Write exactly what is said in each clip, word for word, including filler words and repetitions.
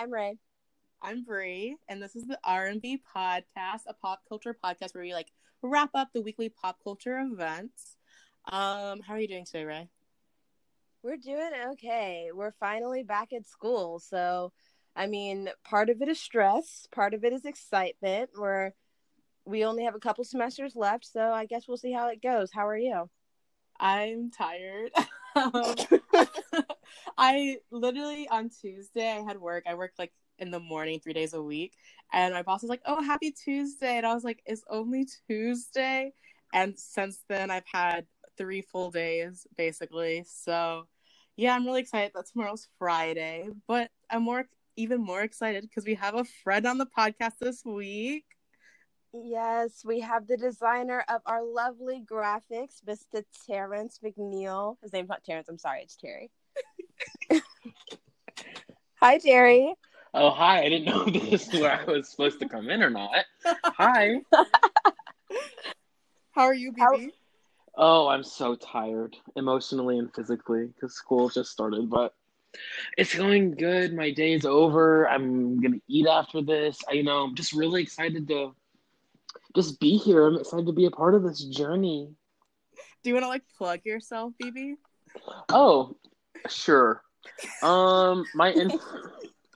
I'm Ray. I'm Bree, and this is the R and B podcast, a pop culture podcast where we like wrap up the weekly pop culture events. Um, how are you doing today, Ray? We're doing okay. We're finally back at school, so I mean, part of it is stress, part of it is excitement. We're we only have a couple semesters left, so I guess we'll see how it goes. How are you? I'm tired. um, I literally on Tuesday I had work. I worked like in the morning three days a week, and my boss was like, "Oh, happy Tuesday," and I was like, "It's only Tuesday." And since then, I've had three full days basically. So, yeah, I'm really excited that tomorrow's Friday, but I'm more even more excited because we have a friend on the podcast this week. Yes, we have the designer of our lovely graphics, Mister Terrence McNeil. His name's not Terrence. I'm sorry, it's Terry. Hi, Terry. Oh, hi. I didn't know if this is where I was supposed to come in or not. Hi. How are you, B B? How- oh, I'm so tired, emotionally and physically, because school just started, but it's going good. My day's over. I'm going to eat after this. I, you know, I'm just really excited to just be here. I'm excited to be a part of this journey. Do you want to, like, plug yourself, B B? Oh, sure. Um, my inf-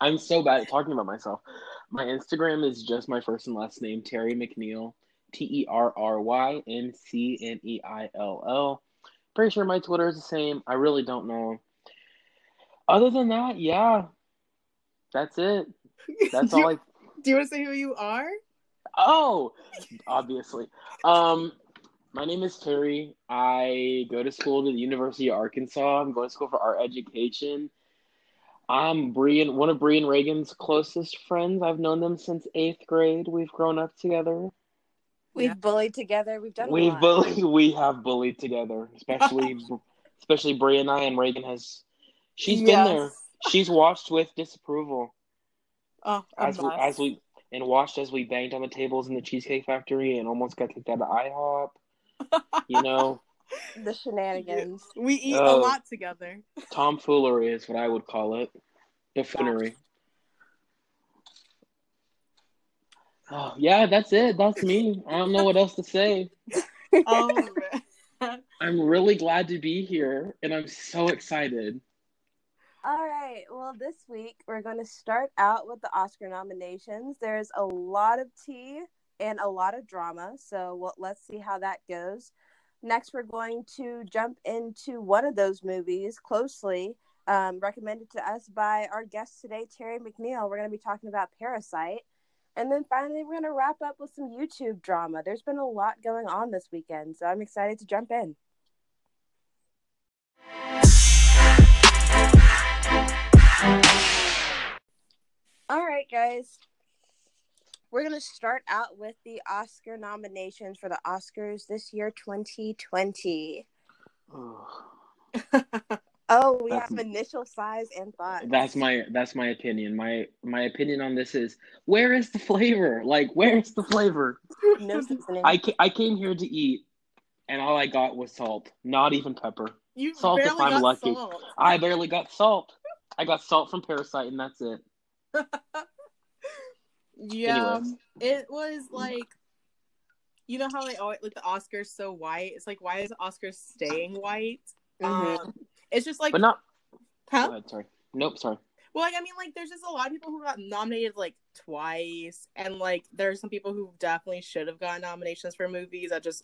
I'm so bad at talking about myself. My Instagram is just my first and last name, Terry McNeil, T E R R Y M C N E I L L. Pretty sure my Twitter is the same. I really don't know. Other than that, yeah, that's it. That's all. I do you want to say who you are? Oh, obviously. Um, my name is Terry. I go to school to the University of Arkansas. I'm going to school for art education. I'm Bree and one of Bree and Reagan's closest friends. I've known them since eighth grade. We've grown up together. We've yeah. bullied together. We've done. We've bullied. We have bullied together, especially especially Bree and I. And Reagan has. She's yes. been there. She's watched with disapproval. Oh, as we, as we and watched as we banged on the tables in the Cheesecake Factory and almost got kicked out of I hop. You know. The shenanigans. We eat uh, a lot together. Tomfoolery is what I would call it. Buffoonery. Oh yeah, that's it. That's me. I don't know what else to say. Oh, man. I'm really glad to be here, and I'm so excited. All right. Well, this week we're going to start out with the Oscar nominations. There's a lot of tea and a lot of drama, so we'll, let's see how that goes. Next, we're going to jump into one of those movies closely, um, recommended to us by our guest today, Terry McNeil. We're going to be talking about Parasite. And then finally, we're going to wrap up with some YouTube drama. There's been a lot going on this weekend, so I'm excited to jump in. All right, guys. We're going to start out with the Oscar nominations for the Oscars this year, twenty twenty. Oh, oh we that's, have initial size and thoughts. That's my that's my opinion. My my opinion on this is, where is the flavor? Like, where's the flavor? No seasoning. I, ca- I came here to eat, and all I got was salt. Not even pepper. You salt barely if I'm got lucky. Salt. I barely got salt. I got salt from Parasite, and that's it. Yeah, Anyways. It was like, you know how they always like the Oscars so white. It's like, why is Oscars staying white? Mm-hmm. Um, it's just like, but not. Huh? Go ahead, sorry. Nope. Sorry. Well, like I mean, like there's just a lot of people who got nominated like twice, and like there's some people who definitely should have gotten nominations for movies that just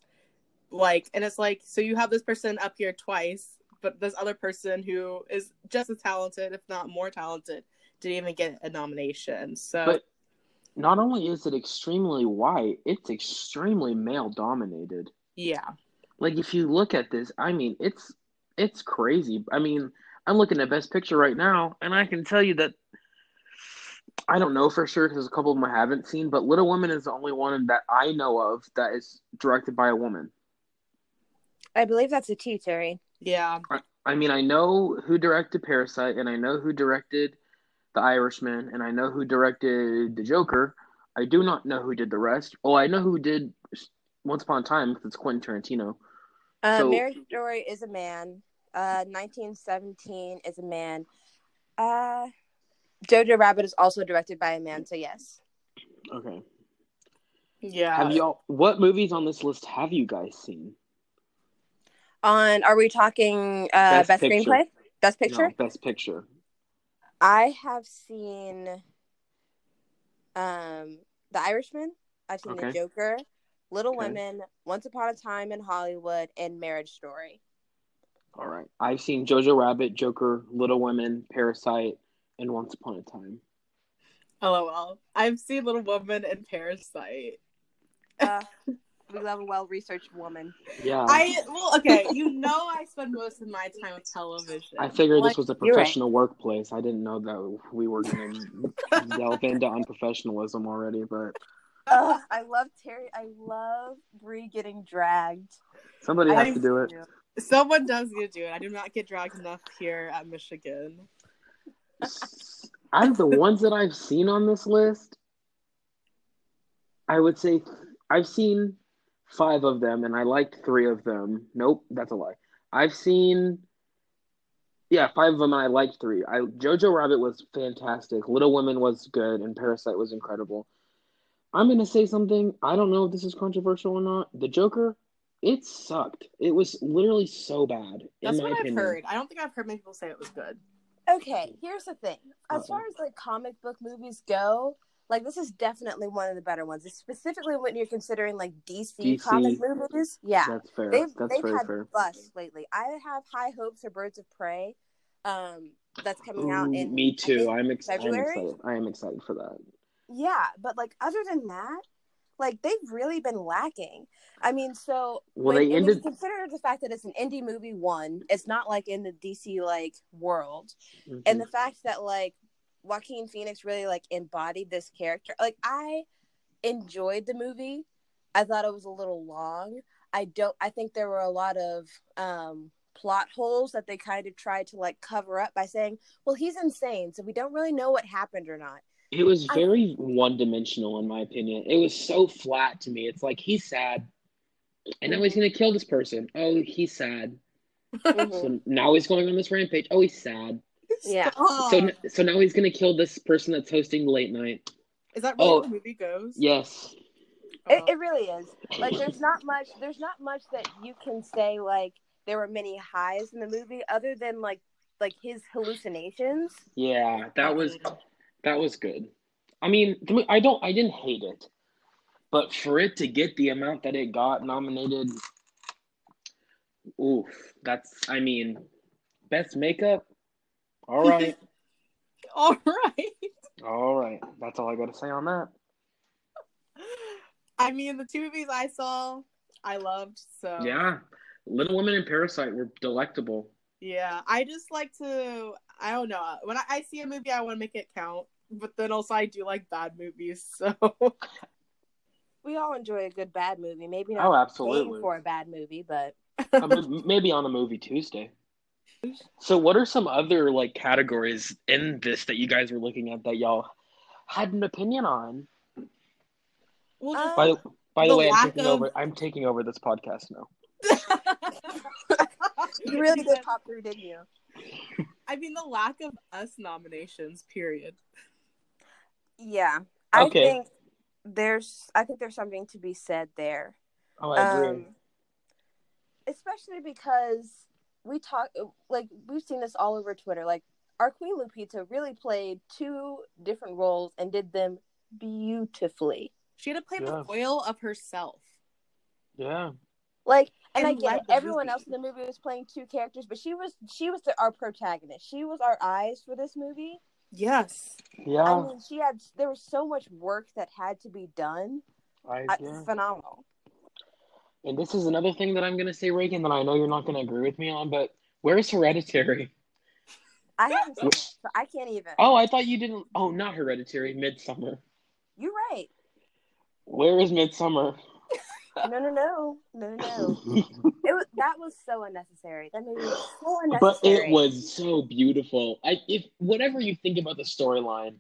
like, and it's like, so you have this person up here twice, but this other person who is just as talented, if not more talented, didn't even get a nomination. So. But- Not only is it extremely white, it's extremely male-dominated. Yeah. Like, if you look at this, I mean, it's it's crazy. I mean, I'm looking at Best Picture right now, and I can tell you that I don't know for sure because a couple of them I haven't seen, but Little Women is the only one that I know of that is directed by a woman. I believe that's a T, Terry. Yeah. I, I mean, I know who directed Parasite, and I know who directed The Irishman, and I know who directed The Joker. I do not know who did the rest. Oh, I know who did Once Upon a Time, because it's Quentin Tarantino. Uh, so, Marriage Story is a man. Uh, nineteen seventeen is a man. Uh, Jojo Rabbit is also directed by a man, so yes. Okay. Yeah. Have y'all? What movies on this list have you guys seen? On are we talking uh, best, best picture. Screenplay? Best picture. No, best picture. I have seen um, The Irishman. I've seen okay. The Joker, Little okay. Women, Once Upon a Time in Hollywood, and Marriage Story. All right. I've seen Jojo Rabbit, Joker, Little Women, Parasite, and Once Upon a Time. LOL. I've seen Little Women and Parasite. Uh, we love a well-researched woman. Yeah. I well, okay. You know, I spend most of my time with television. I figured like, this was a professional right. workplace. I didn't know that we were going to delve into unprofessionalism already, but. Uh, I love Terry. I love Bree getting dragged. Somebody has I, to do it. Someone does get to do it. I do not get dragged enough here at Michigan. Out of the ones that I've seen on this list, I would say I've seen five of them, and I liked three of them. Nope, that's a lie. I've seen, yeah, five of them, and I liked three. I Jojo Rabbit was fantastic. Little Women was good, and Parasite was incredible. I'm going to say something. I don't know if this is controversial or not. The Joker, it sucked. It was literally so bad. That's what I've heard. I don't think I've heard many people say it was good. Okay, here's the thing. As far as like comic book movies go, like this is definitely one of the better ones. It's specifically when you're considering like D C, D C comic movies. Yeah, that's fair. They've, that's they've had fair. Bust lately. I have high hopes for Birds of Prey. Um, that's coming Ooh, out in me too. I'm, ex- I'm excited. I am excited for that. Yeah, but like other than that, like they've really been lacking. I mean, so well, when, they ended... consider the fact that it's an indie movie. One, it's not like in the D C like world, mm-hmm. and the fact that like Joaquin Phoenix really like embodied this character. Like I enjoyed the movie. I thought it was a little long. I don't. I think there were a lot of um, plot holes that they kind of tried to like cover up by saying, "Well, he's insane, so we don't really know what happened or not." It was very I, one-dimensional, in my opinion. It was so flat to me. It's like, he's sad, and now he's going to kill this person. Oh, he's sad. Mm-hmm. So now he's going on this rampage. Oh, he's sad. Yeah. Stop. So so now he's going to kill this person that's hosting late night. Is that really oh, how the movie goes? Yes. It, it really is. Like, there's not much. There's not much that you can say. Like, there were many highs in the movie, other than like like his hallucinations. Yeah, that was. That was good. I mean, I don't. I didn't hate it, but for it to get the amount that it got nominated, oof, that's. I mean, best makeup. All right. all right. All right. That's all I got to say on that. I mean, the two movies I saw, I loved. So yeah, Little Women and Parasite were delectable. Yeah, I just like to. I don't know. When I, I see a movie, I want to make it count. But then also, I do like bad movies. So we all enjoy a good bad movie. Maybe not oh, absolutely. for a bad movie, but I mean, maybe on a movie Tuesday. So, what are some other like categories in this that you guys were looking at that y'all had an opinion on? Well, just, by um, by the, the way, I'm taking of... over. I'm taking over this podcast now. You really did pop through, didn't you? I mean, the lack of us nominations, period. Yeah. I okay. think there's I think there's something to be said there. Oh, I agree. Um, especially because we talk like we've seen this all over Twitter. Like our Queen Lupita really played two different roles and did them beautifully. She had to play yeah. the foil of herself. Yeah. Like and, and I get it. Everyone else in the movie was playing two characters, but she was she was the, our protagonist. She was our eyes for this movie. Yes. Yeah. I mean, she had there was so much work that had to be done. I uh, phenomenal. And this is another thing that I'm going to say, Reagan, that I know you're not going to agree with me on, but where's Hereditary? I haven't seen it, so I can't even. Oh, I thought you didn't. Oh, not Hereditary, Midsommar. You're right. Where is Midsommar? No, no, no, no, no, no. It was, that was so unnecessary. That movie was so unnecessary. But it was so beautiful. I, if whatever you think about the storyline,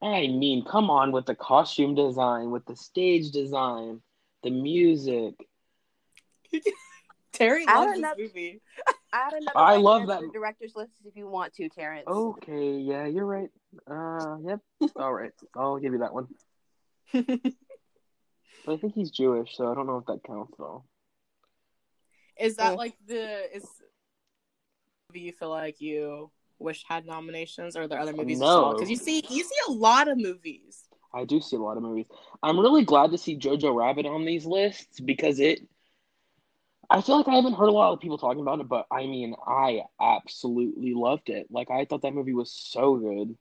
I mean, come on with the costume design, with the stage design, the music. Terry loves this movie. Add another I love that. The director's list if you want to, Terrence. Okay, yeah, you're right. Uh, yep. All right, I'll give you that one. But I think he's Jewish, so I don't know if that counts though. Is that yeah. like the is? Do you feel like you wish had nominations, or are there other movies? No, because you see, you see a lot of movies. I do see a lot of movies. I'm really glad to see Jojo Rabbit on these lists because it. I feel like I haven't heard a lot of people talking about it, but I mean, I absolutely loved it. Like, I thought that movie was so good.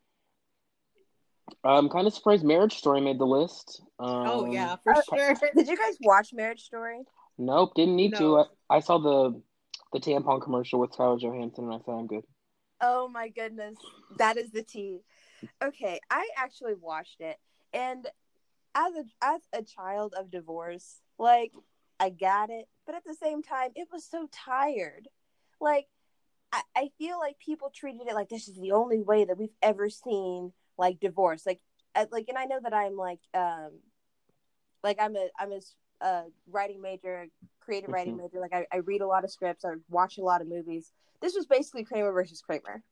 I'm kind of surprised Marriage Story made the list. Um, oh, yeah, for sure. Did you guys watch Marriage Story? Nope, didn't need no. to. I, I saw the the tampon commercial with Scarlett Johansson, and I said, I'm good. Oh, my goodness. That is the tea. Okay, I actually watched it. And as a, as a child of divorce, like... I got it, but at the same time, it was so tired. Like, I, I feel like people treated it like this is the only way that we've ever seen like divorce. Like, I, like, and I know that I'm like, um, like I'm a I'm a uh, writing major, creative mm-hmm. writing major. Like, I, I read a lot of scripts, I watch a lot of movies. This was basically Kramer versus Kramer.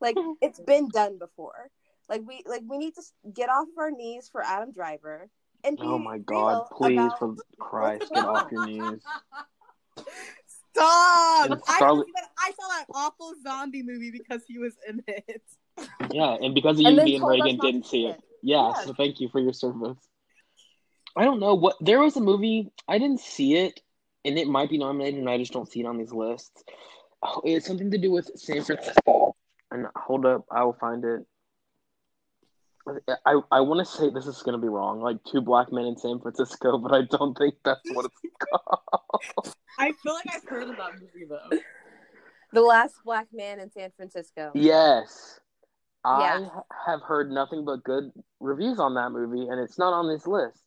Like, it's been done before. Like we like we need to get off of our knees for Adam Driver. Oh my God, please, about... for Christ, get off your knees. Stop! Scarlet... I, saw that, I saw that awful zombie movie because he was in it. Yeah, and because of and you, me and Reagan didn't see it. it. Yeah, yeah, so thank you for your service. I don't know what... There was a movie, I didn't see it, and it might be nominated, and I just don't see it on these lists. Oh, it's something to do with San Francisco. And hold up, I will find it. I, I want to say this is going to be wrong, like Two Black Men in San Francisco, but I don't think that's what it's called. I feel like I've heard of that movie, though. The Last Black Man in San Francisco. Yes. Yeah. I have heard nothing but good reviews on that movie, and it's not on this list.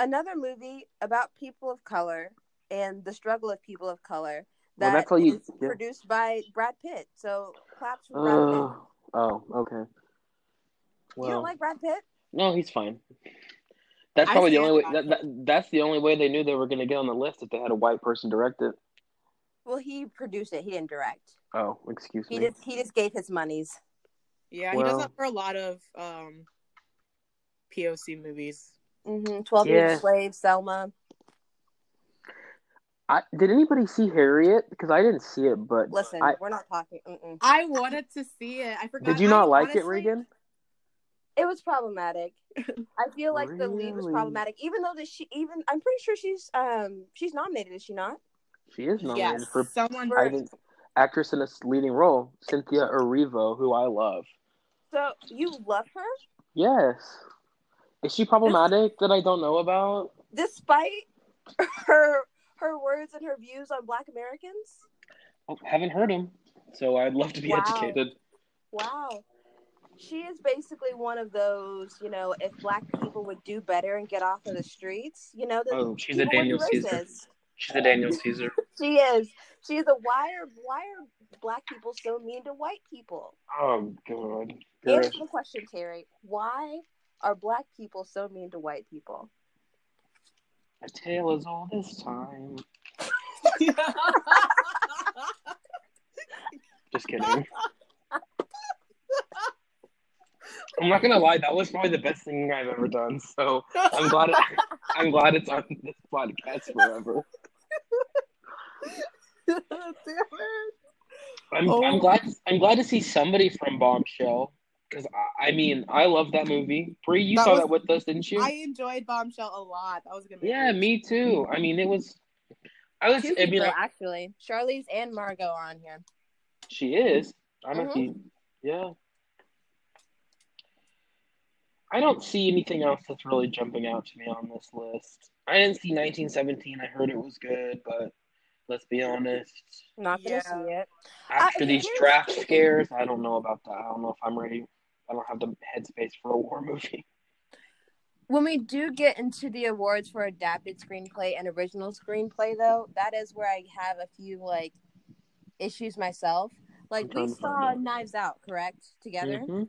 Another movie about people of color and the struggle of people of color that well, that's all you, is yeah. produced by Brad Pitt. So, claps for Brad uh, Pitt. Oh, okay. Well, you don't like Brad Pitt? No, he's fine. That's probably the only way. That, that, that's the only way they knew they were going to get on the list if they had a white person direct it. Well, he produced it. He didn't direct. Oh, excuse me. He just he just gave his monies. Yeah, well, he does that for a lot of um, P O C movies. Mm-hmm. Twelve Years yeah. a Slave, Selma. I, did anybody see Harriet? Because I didn't see it, but listen, I, we're not talking. Mm-mm. I wanted to see it. I forgot. Did you not I like it, Regan? It was problematic. I feel like really? the lead was problematic. Even though that she, even I'm pretty sure she's um she's nominated, is she not? She is nominated yes, for someone for... actress in a leading role, Cynthia Erivo, who I love. So you love her? Yes. Is she problematic that I don't know about? Despite her her words and her views on Black Americans? Oh, haven't heard him, so I'd love to be wow. educated. Wow. She is basically one of those, you know, if Black people would do better and get off of the streets, you know. Oh, she's a Daniel Caesar. She's a Daniel Caesar. She is. She is a why are, why are Black people so mean to white people? Oh, God. Answer the question, Terry. Why are Black people so mean to white people? A tale as old as time. Just kidding. I'm not gonna lie, that was probably the best thing I've ever done. So I'm glad it, I'm glad it's on this podcast forever. Damn it. I'm, oh. I'm glad I'm glad to see somebody from Bombshell because I, I mean I love that movie. Bree, you that saw was, that with us, didn't you? I enjoyed Bombshell a lot. That was gonna. Be yeah, great. Me too. I mean, it was. I was. Two people, I mean, I, actually, Charlize and Margot are on here. She is. I don't see. Yeah. I don't see anything else that's really jumping out to me on this list. I didn't see nineteen seventeen. I heard it was good, but let's be honest. Not gonna yeah. see it. After uh, these draft scares, I don't know about that. I don't know if I'm ready. I don't have the headspace for a war movie. When we do get into the awards for adapted screenplay and original screenplay, though, that is where I have a few, like, issues myself. Like, we saw Knives Out, correct? Together? Mm-hmm.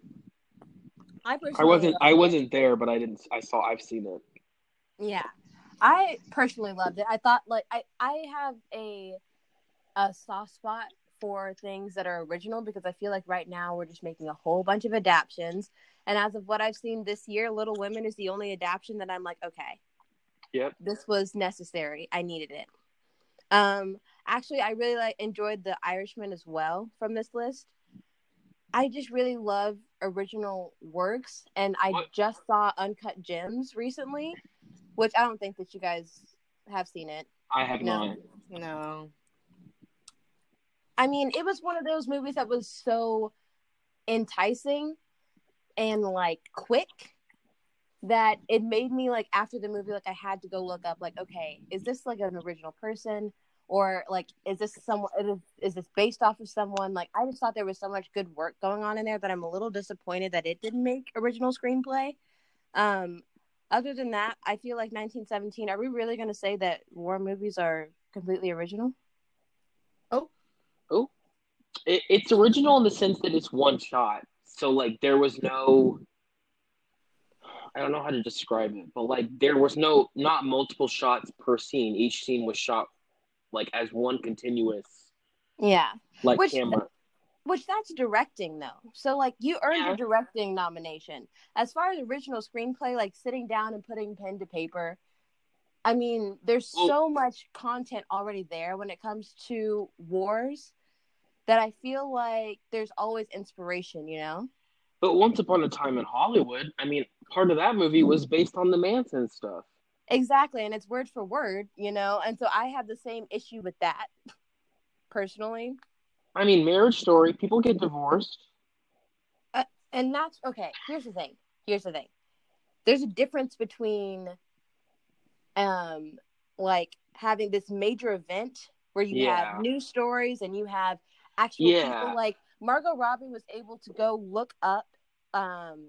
I, I wasn't. I it. wasn't there, but I didn't. I saw. I've seen it. Yeah, I personally loved it. I thought like I. I have a a soft spot for things that are original, because I feel like right now we're just making a whole bunch of adaptions. And as of what I've seen this year, Little Women is the only adaptation that I'm like, okay, yep, this was necessary. I needed it. Um, actually, I really like enjoyed The Irishman as well from this list. I just really love original works, and I what? just saw Uncut Gems recently, which I don't think that you guys have seen it. I have no. not. No. I mean, it was one of those movies that was so enticing and, like, quick that it made me, like, after the movie, like, I had to go look up, like, okay, is this, like, an original person? Or, like, is this someone, is this based off of someone? Like, I just thought there was so much good work going on in there that I'm a little disappointed that it didn't make original screenplay. Um, other than that, I feel like nineteen seventeen, are we really going to say that war movies are completely original? Oh. Oh. It, it's original in the sense that it's one shot. So, like, there was no... I don't know how to describe it, but, like, there was no... Not multiple shots per scene. Each scene was shot like as one continuous, yeah, like which, camera. Which that's directing though, so like you earned yeah. your directing nomination. As far as original screenplay, like sitting down and putting pen to paper, I mean, there's well, so much content already there when it comes to wars that I feel like there's always inspiration, you know. But Once Upon a Time in Hollywood, I mean, part of that movie was based on the Manson stuff. Exactly, and it's word for word, you know, and so I have the same issue with that, personally. I mean, Marriage Story, people get divorced. Uh, and that's, okay, here's the thing, here's the thing. There's a difference between, um, like, having this major event where you yeah. have news stories and you have actual yeah. people, like, Margot Robbie was able to go look up, um,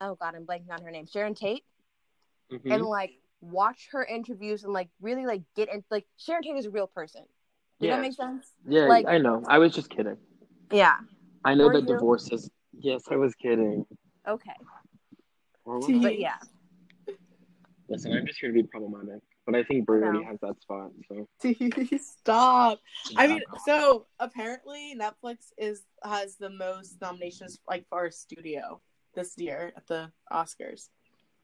oh God, I'm blanking on her name, Sharon Tate. Mm-hmm. And like watch her interviews and like really like get in, like Sharon Tate is a real person. Does yeah. that make sense? Yeah, like, I know. I was just kidding. Yeah. I know that divorce is. Yes, I was kidding. Okay. Was but yeah. Listen, I'm just here to be problematic, but I think Brie no. already has that spot. So. Stop. I mean, so apparently Netflix is has the most nominations like for our studio this year at the Oscars.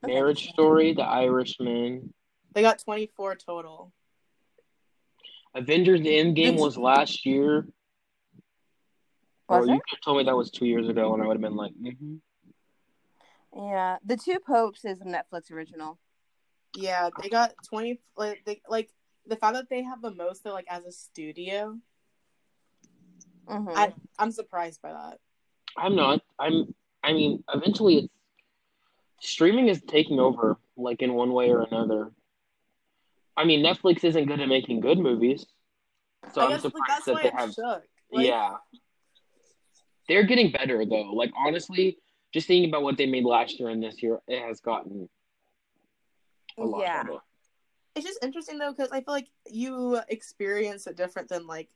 Okay. Marriage Story, The Irishman. They got twenty-four total. Avengers: The Endgame was last year. Was or it? You could have told me that was two years ago, and I would have been like, mm-hmm. Yeah, The Two Popes is a Netflix original. Yeah, they got twenty. Like, they, like the fact that they have the most, though, like as a studio. Mm-hmm. I, I'm surprised by that. I'm not. I'm. I mean, eventually, it's. Streaming is taking over, like, in one way or another. I mean, Netflix isn't good at making good movies. So I I'm guess, surprised like, that they have... Like... Yeah. They're getting better, though. Like, honestly, just thinking about what they made last year and this year, it has gotten a lot yeah. better. It's just interesting, though, because I feel like you experience it different than, like,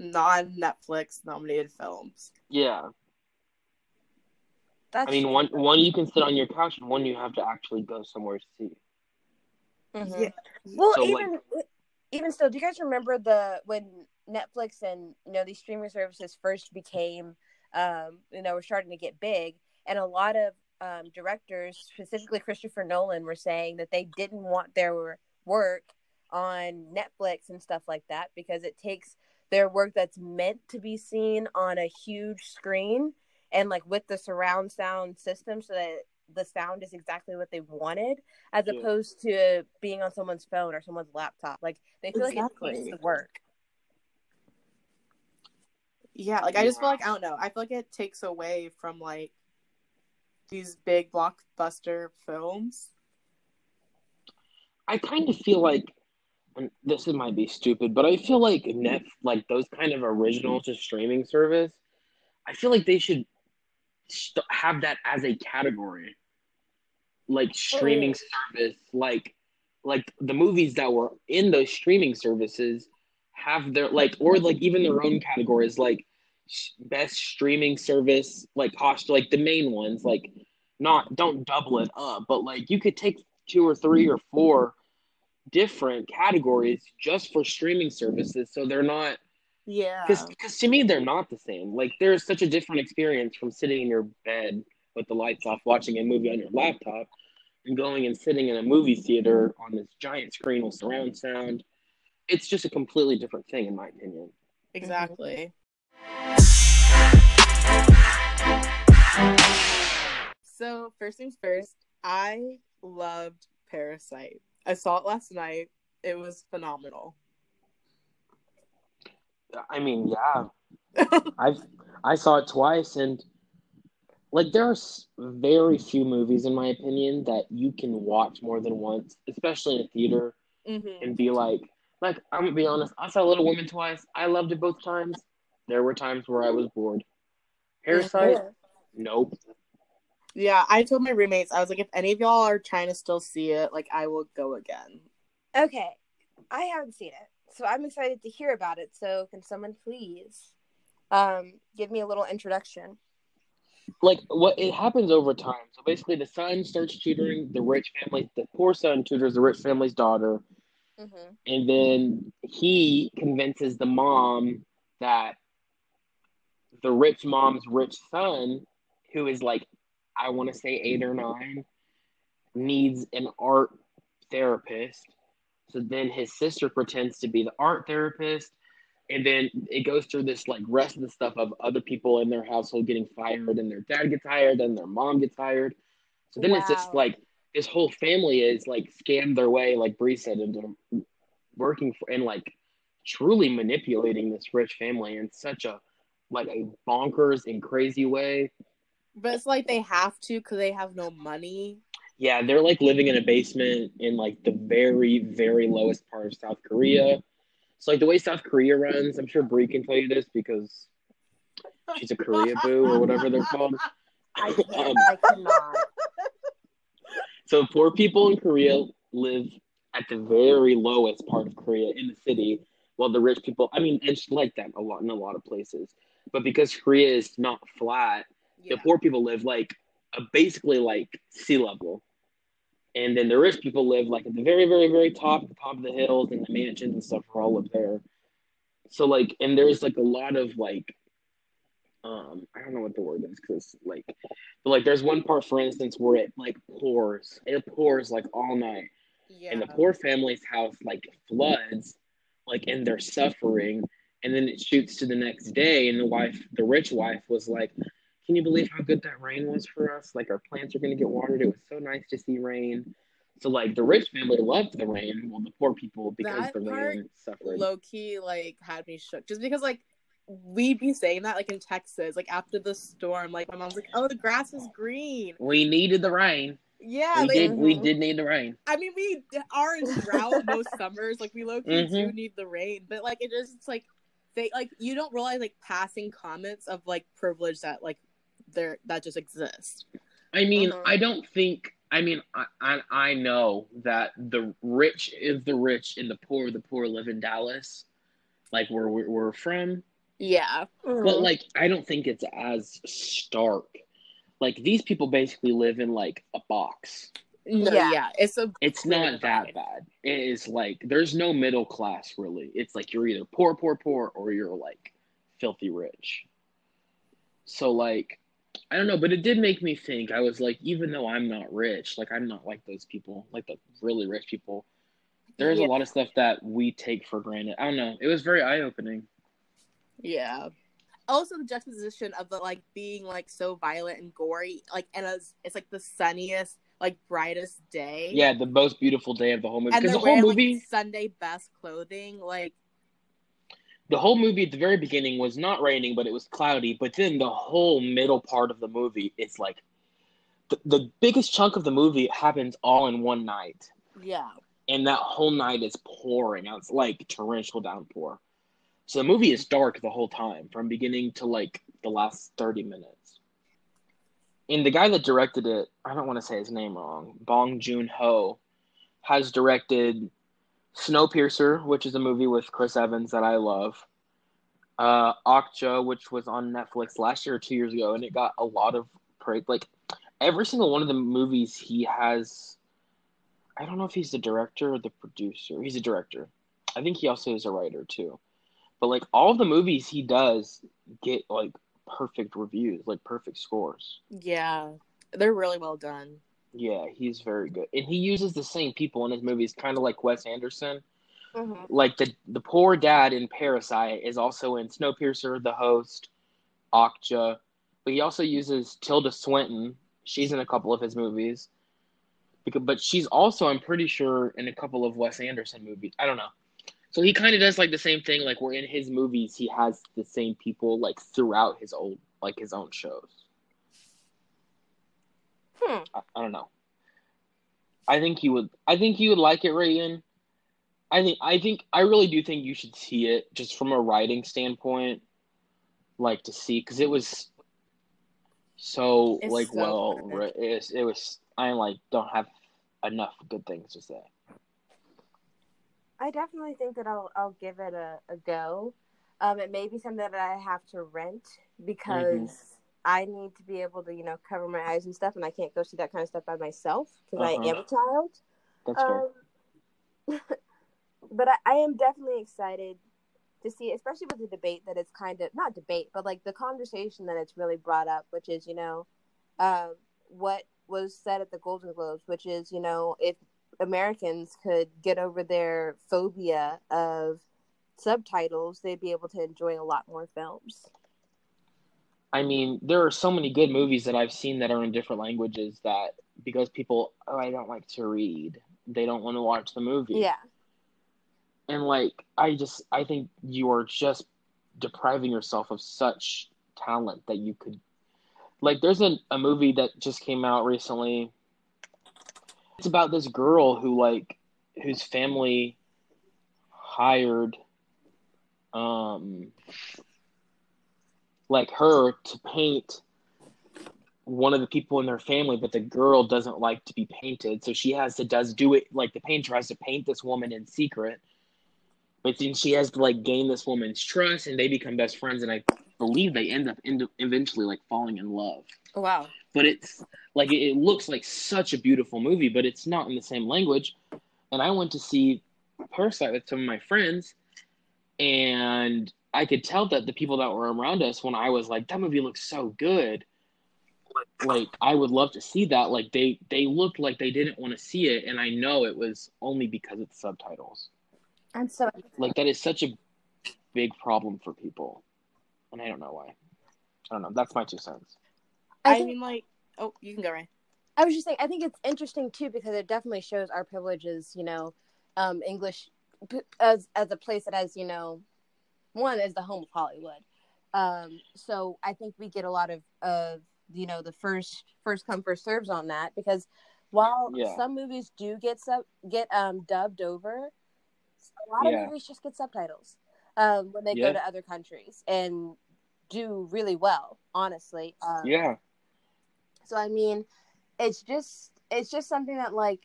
non-Netflix nominated films. Yeah. That's I mean, one one you can sit on your couch, and one you have to actually go somewhere to see. Mm-hmm. Yeah. Well, so, even like, even still, do you guys remember the when Netflix and you know these streaming services first became, um, you know, were starting to get big, and a lot of um, directors, specifically Christopher Nolan, were saying that they didn't want their work on Netflix and stuff like that because it takes their work that's meant to be seen on a huge screen. And, like, with the surround sound system so that the sound is exactly what they wanted, as yeah. opposed to being on someone's phone or someone's laptop. Like, they feel exactly. like it takes the work. Yeah, like, yeah. I just feel like, I don't know. I feel like it takes away from, like, these big blockbuster films. I kind of feel like, and this might be stupid, but I feel like net, like those kind of original to streaming service, I feel like they should... St- have that as a category, like streaming oh. service, like like the movies that were in those streaming services have their like or like even their own categories, like sh- best streaming service, like cost, like the main ones, like not don't double it up, but like you could take two or three or four different categories just for streaming services, so they're not yeah because to me they're not the same. Like, there's such a different experience from sitting in your bed with the lights off watching a movie on your laptop and going and sitting in a movie theater on this giant screen with surround sound. It's just a completely different thing, in my opinion. Exactly. So first things first, I loved Parasite. I saw it last night. It was phenomenal. I mean, yeah. I've I saw it twice, and like, there are very few movies, in my opinion, that you can watch more than once, especially in a theater, mm-hmm. and be like, like I'm gonna be honest. I saw Little Women twice. I loved it both times. There were times where I was bored. Parasite, yeah. Nope. Yeah, I told my roommates, I was like, if any of y'all are trying to still see it, like, I will go again. Okay, I haven't seen it, so I'm excited to hear about it. So can someone please um, give me a little introduction? Like, what it happens over time. So basically, the son starts tutoring the rich family. The poor son tutors the rich family's daughter, mm-hmm. and then he convinces the mom that the rich mom's rich son, who is like, I want to say eight or nine, needs an art therapist. So then his sister pretends to be the art therapist. And then it goes through this, like, rest of the stuff of other people in their household getting fired, and their dad gets hired, and their mom gets hired. So then wow. It's just, like, this whole family is, like, scammed their way, like Bree said, into working for, and, like, truly manipulating this rich family in such a, like, a bonkers and crazy way. But it's like they have to because they have no money. Yeah, they're like living in a basement in like the very, very lowest part of South Korea. So like the way South Korea runs, I'm sure Bree can tell you this because she's a Korea boo or whatever they're called. I cannot. Um, I cannot. So poor people in Korea live at the very lowest part of Korea in the city, while the rich people, I mean, it's like that a lot in a lot of places. But because Korea is not flat, the poor people live, like, uh, basically, like, sea level. And then the rich people live, like, at the very, very, very top, the top of the hills, and the mansions and stuff are all up there. So, like, and there's, like, a lot of, like, um, I don't know what the word is, because, like, but, like, there's one part, for instance, where it, like, pours. It pours, like, all night. Yeah. And the poor family's house, like, floods, like, and they're suffering. And then it shoots to the next day, and the wife, the rich wife was, like, can you believe how good that rain was for us? Like, our plants are going to get watered. It was so nice to see rain. So, like, the rich family loved the rain. Well, the poor people, because that the rain suffered. Low-key, like, had me shook. Just because, like, we'd be saying that, like, in Texas. Like, after the storm, like, my mom's like, oh, the grass is green. We needed the rain. Yeah. We, like, did, we did need the rain. I mean, we are in drought most summers. Like, we low-key mm-hmm. do need the rain. But, like, it just, it's like, they, like, you don't realize, like, passing comments of, like, privilege that, like, there that just exists. I mean, uh-huh. I don't think, I mean, I, I I know that the rich is the rich and the poor the poor live in Dallas, like where we're, we're from. Yeah. Uh-huh. But like, I don't think it's as stark. Like, these people basically live in like a box. No, yeah. yeah. It's a It's not that bad. It is like, there's no middle class really. It's like you're either poor, poor, poor, or you're like filthy rich. So like, I don't know, but it did make me think. I was like, even though I'm not rich, like, I'm not like those people, like the really rich people. There's yeah. a lot of stuff that we take for granted. I don't know. It was very eye-opening. Yeah. Also, the juxtaposition of the, like, being, like, so violent and gory, like, and it's, it's like, the sunniest, like, brightest day. Yeah, the most beautiful day of the whole movie. Because the whole wearing, movie... like, Sunday best clothing, like... The whole movie at the very beginning was not raining, but it was cloudy. But then the whole middle part of the movie, it's like the, the biggest chunk of the movie happens all in one night. Yeah. And that whole night is pouring out. It's like torrential downpour. So the movie is dark the whole time from beginning to like the last thirty minutes. And the guy that directed it, I don't want to say his name wrong, Bong Joon-ho, has directed Snowpiercer, which is a movie with Chris Evans that I love. Uh, Okja, which was on Netflix last year or two years ago, and it got a lot of praise. Like, every single one of the movies he has I don't know if he's the director or the producer. He's a director. I think he also is a writer too. But like all the movies he does get like perfect reviews, like perfect scores. Yeah. They're really well done. Yeah, he's very good. And he uses the same people in his movies, kind of like Wes Anderson. Mm-hmm. Like the the poor dad in Parasite is also in Snowpiercer, The Host, Okja. But he also uses Tilda Swinton. She's in a couple of his movies. Because, but she's also, I'm pretty sure, in a couple of Wes Anderson movies. I don't know. So he kind of does like the same thing. Like where in his movies, he has the same people like throughout his old like his own shows. Hmm. I, I don't know. I think you would. I think you would like it, Rayan. I think. I think. I really do think you should see it just from a writing standpoint. Like to see because it was so it's like so well. Perfect. It it was. I like don't have enough good things to say. I definitely think that I'll I'll give it a, a go. Um, it may be something that I have to rent because mm-hmm. I need to be able to, you know, cover my eyes and stuff, and I can't go see that kind of stuff by myself because uh-huh. I am a child. That's um, fair. But I, I am definitely excited to see, especially with the debate that it's kind of not debate, but like the conversation that it's really brought up, which is, you know, uh, what was said at the Golden Globes, which is, you know, if Americans could get over their phobia of subtitles, they'd be able to enjoy a lot more films. I mean, there are so many good movies that I've seen that are in different languages that because people, oh, I don't like to read, they don't want to watch the movie. Yeah. And like, I just, I think you are just depriving yourself of such talent that you could. Like, there's a, a movie that just came out recently. It's about this girl who, like, whose family hired, um, like, her to paint one of the people in their family, but the girl doesn't like to be painted, so she has to does do it, like, the painter has to paint this woman in secret, but then she has to, like, gain this woman's trust, and they become best friends, and I believe they end up end- eventually, like, falling in love. Oh, wow. But it's, like, it, it looks like such a beautiful movie, but it's not in the same language. And I went to see Parasite with some of my friends, and I could tell that the people that were around us, when I was like, that movie looks so good, like, like I would love to see that. Like, they, they looked like they didn't want to see it, and I know it was only because of the subtitles. And so, like, that is such a big problem for people. And I don't know why. I don't know. That's my two cents. I, I think, mean, like, oh, you can go, Ryan. I was just saying, I think it's interesting, too, because it definitely shows our privileges, you know, um, English as as a place that has, you know, one is the home of Hollywood. Um, so I think we get a lot of, of you know, the first first come, first serves on that, because while yeah. some movies do get sub- get um, dubbed over, a lot yeah. of movies just get subtitles um, when they yeah. go to other countries. And do really well, honestly. Um, yeah. So I mean, it's just it's just something that like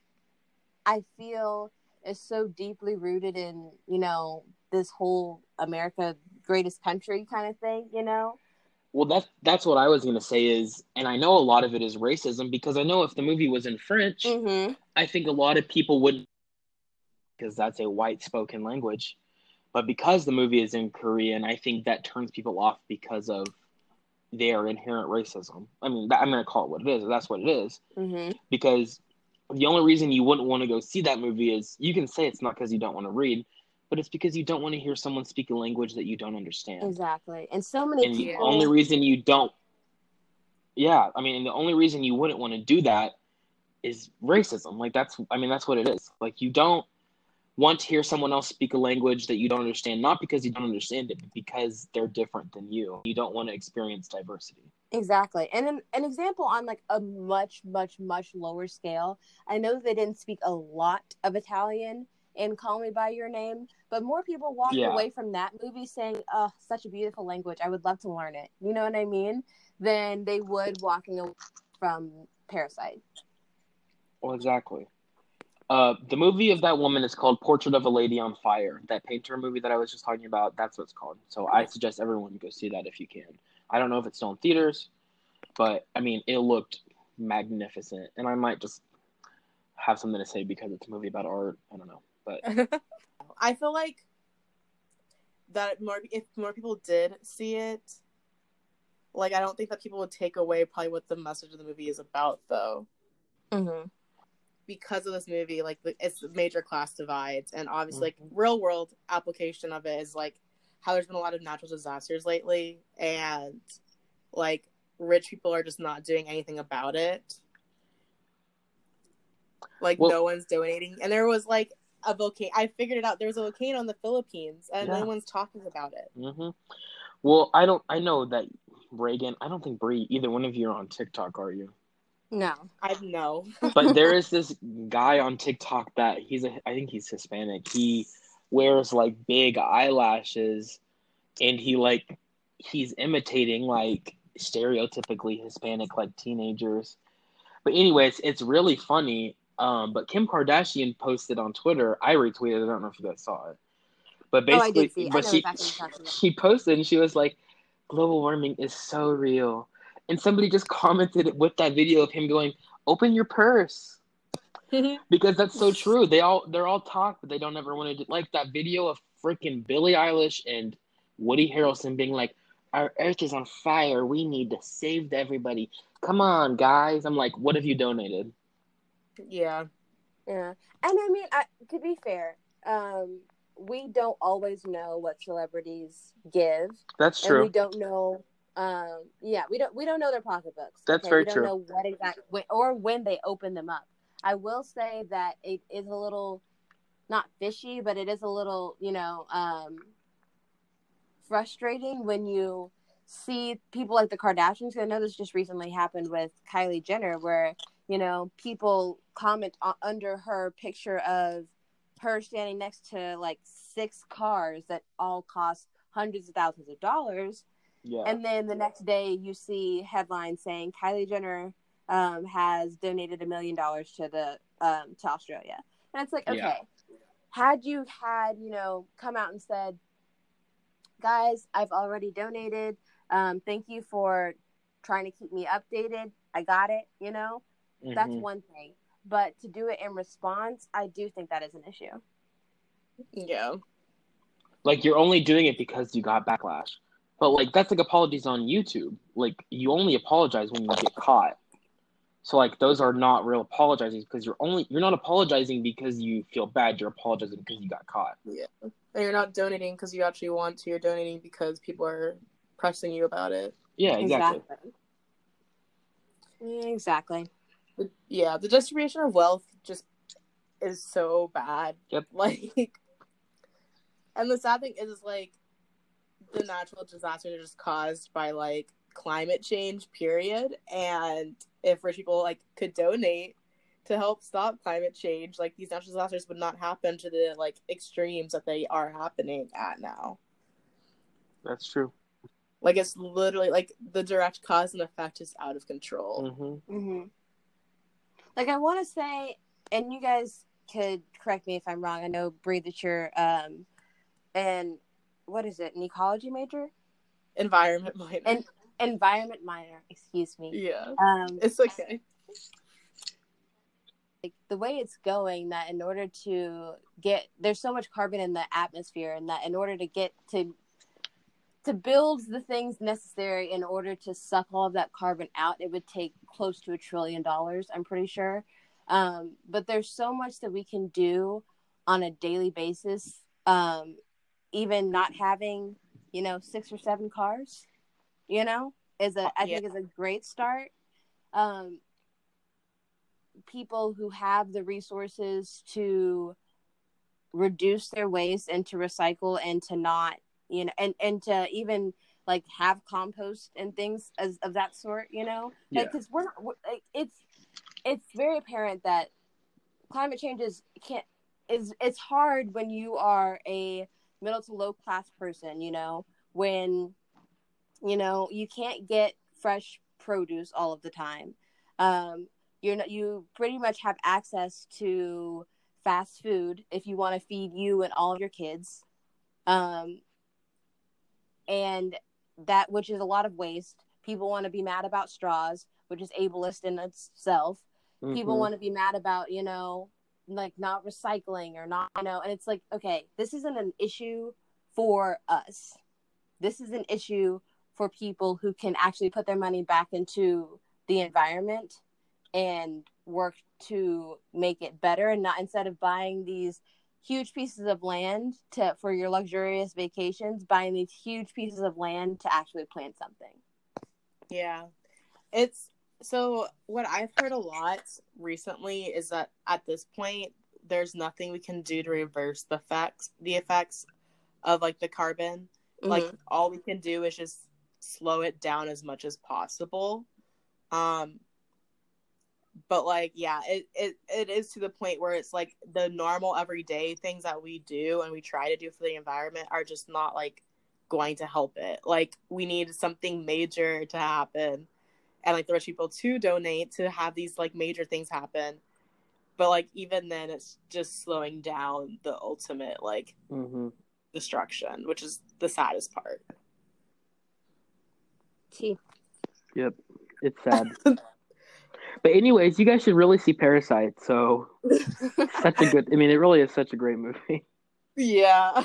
I feel is so deeply rooted in, you know, this whole America greatest country kind of thing, you know. Well, that's that's what I was gonna say is, and I know a lot of it is racism because I know if the movie was in French, mm-hmm. I think a lot of people wouldn't because that's a white spoken language. But because the movie is in Korean, I think that turns people off because of their inherent racism. I mean, I'm going to call it what it is. That's what it is. Mm-hmm. Because the only reason you wouldn't want to go see that movie is, you can say it's not because you don't want to read, but it's because you don't want to hear someone speak a language that you don't understand. Exactly. And so many and people... the only reason you don't... Yeah, I mean, and the only reason you wouldn't want to do that is racism. Like, that's... I mean, that's what it is. Like, you don't... want to hear someone else speak a language that you don't understand, not because you don't understand it, but because they're different than you. You don't want to experience diversity. Exactly. And an, an example on like a much, much, much lower scale, I know they didn't speak a lot of Italian in Call Me By Your Name, but more people walked yeah. away from that movie saying, oh, such a beautiful language. I would love to learn it. You know what I mean? Than they would walking away from Parasite. Well, exactly. Uh, the movie of that woman is called Portrait of a Lady on Fire. That painter movie that I was just talking about, that's what it's called. So I suggest everyone go see that if you can. I don't know if it's still in theaters, but, I mean, it looked magnificent. And I might just have something to say because it's a movie about art. I don't know, but I feel like that more if more people did see it, like I don't think that people would take away probably what the message of the movie is about, though. Mm-hmm. Because of this movie, like it's major class divides, and obviously, mm-hmm. like real world application of it is like how there's been a lot of natural disasters lately, and like rich people are just not doing anything about it. Like well, no one's donating, and there was like a volcano. I figured it out. There was a volcano in the Philippines, and yeah. no one's talking about it. Mm-hmm. Well, I don't. I know that Reagan. I don't think Brie either. One of you are on TikTok, are you? No, I no. But there is this guy on TikTok that he's. A, I think he's Hispanic. He wears like big eyelashes, and he like he's imitating like stereotypically Hispanic like teenagers. But anyways, it's really funny. Um, but Kim Kardashian posted on Twitter. I retweeted. I don't know if you guys saw it, but basically, oh, but she she posted and she was like, "Global warming is so real," and somebody just commented with that video of him going, "Open your purse," because that's so true. They all they're all talk, but they don't ever want to do, like that video of freaking Billie Eilish and Woody Harrelson being like, "Our Earth is on fire. We need to save everybody. Come on, guys." I'm like, "What have you donated?" Yeah, yeah, and I mean, I, to be fair, um, we don't always know what celebrities give. That's true. And we don't know. Um, yeah, we don't we don't know their pocketbooks. That's okay? very true. We don't true. know what exactly or when they open them up. I will say that it is a little not fishy, but it is a little, you know, um, frustrating when you see people like the Kardashians. I know this just recently happened with Kylie Jenner, where. You know, people comment on, under her picture of her standing next to, like, six cars that all cost hundreds of thousands of dollars. Yeah. And then the next day you see headlines saying Kylie Jenner um, has donated a million dollars to the um, to Australia. And it's like, okay, yeah. had you had, you know, come out and said, guys, I've already donated. Um, thank you for trying to keep me updated. I got it, you know. That's mm-hmm. one thing. But to do it in response, I do think that is an issue. Yeah. Like, you're only doing it because you got backlash. But, like, that's like apologies on YouTube. Like, you only apologize when you get caught. So, like, those are not real apologizing because you're only, you're not apologizing because you feel bad. You're apologizing because you got caught. Yeah. And you're not donating because you actually want to. You're donating because people are pressing you about it. Yeah, exactly. Exactly. exactly. Yeah, the distribution of wealth just is so bad. Yep. Like, and the sad thing is, is like, the natural disasters are just caused by, like, climate change, period. And if rich people, like, could donate to help stop climate change, like, these natural disasters would not happen to the, like, extremes that they are happening at now. That's true. Like, it's literally, like, the direct cause and effect is out of control. Mm-hmm. Mm-hmm. Like, I want to say, and you guys could correct me if I'm wrong. I know, Bree, that you're, um, and what is it, an ecology major? Environment minor. An environment minor, excuse me. Yeah, um, it's okay. Like, the way it's going, that in order to get, there's so much carbon in the atmosphere, and that in order to get to, to build the things necessary in order to suck all of that carbon out, it would take close to a trillion dollars, I'm pretty sure. Um, but there's so much that we can do on a daily basis, um, even not having, you know, six or seven cars, you know, is a I yeah. think is a great start. Um, people who have the resources to reduce their waste and to recycle and to not, you know, and, and to even, like, have compost and things as, of that sort, you know? Because yeah. like, we're, not, we're like, it's, it's very apparent that climate change is, can't, is, it's hard when you are a middle to low class person, you know? When, you know, you can't get fresh produce all of the time. Um, you're not, you pretty much have access to fast food if you want to feed you and all of your kids. Um, And that, which is a lot of waste. People want to be mad about straws, which is ableist in itself. mm-hmm. people want to be mad about, you know, like not recycling or not, you know, and it's like, okay, this isn't an issue for us. This is an issue for people who can actually put their money back into the environment and work to make it better, and not instead of buying these huge pieces of land to for your luxurious vacations, buying these huge pieces of land to actually plant something. Yeah. It's so what I've heard a lot recently is that at this point there's nothing we can do to reverse the facts the effects of like the carbon. Mm-hmm. Like all we can do is just slow it down as much as possible. Um But, like, yeah, it, it, it is to the point where it's, like, the normal everyday things that we do and we try to do for the environment are just not, like, going to help it. Like, we need something major to happen and, like, the rich people to donate to have these, like, major things happen. But, like, even then, it's just slowing down the ultimate, like, mm-hmm. destruction, which is the saddest part. Gee. Yep. It's sad. But anyways, you guys should really see Parasite. So such a good. I mean, it really is such a great movie. Yeah,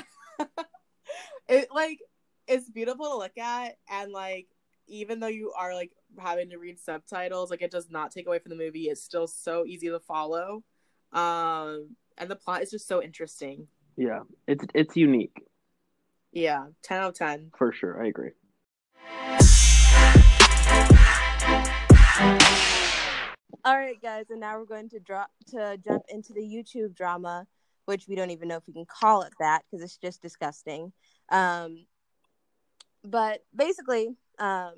it like it's beautiful to look at, and like even though you are like having to read subtitles, like it does not take away from the movie. It's still so easy to follow, um, and the plot is just so interesting. Yeah, it's it's unique. Yeah, ten out of ten for sure. I agree. All right, guys, and now we're going to drop to jump into the YouTube drama, which we don't even know if we can call it that because it's just disgusting. Um, but basically, um,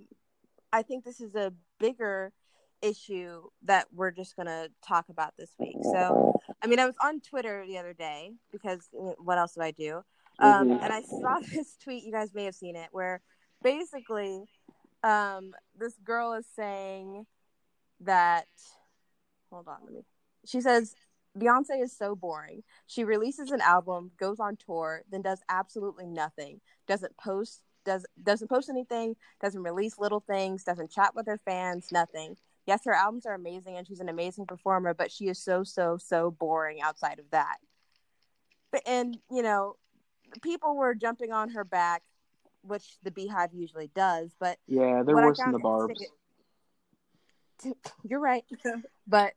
I think this is a bigger issue that we're just going to talk about this week. So, I mean, I was on Twitter the other day because what else do I do? Um, mm-hmm. And I saw this tweet. You guys may have seen it, where basically um, this girl is saying that... Hold on, let me. She says, Beyonce is so boring. She releases an album, goes on tour, then does absolutely nothing. Doesn't post, does, doesn't post anything, doesn't release little things, doesn't chat with her fans, nothing. Yes, her albums are amazing and she's an amazing performer, but she is so, so, so boring outside of that. But, and, you know, people were jumping on her back, which the Beehive usually does, but... Yeah, they're worse than the Barbs. You're right. But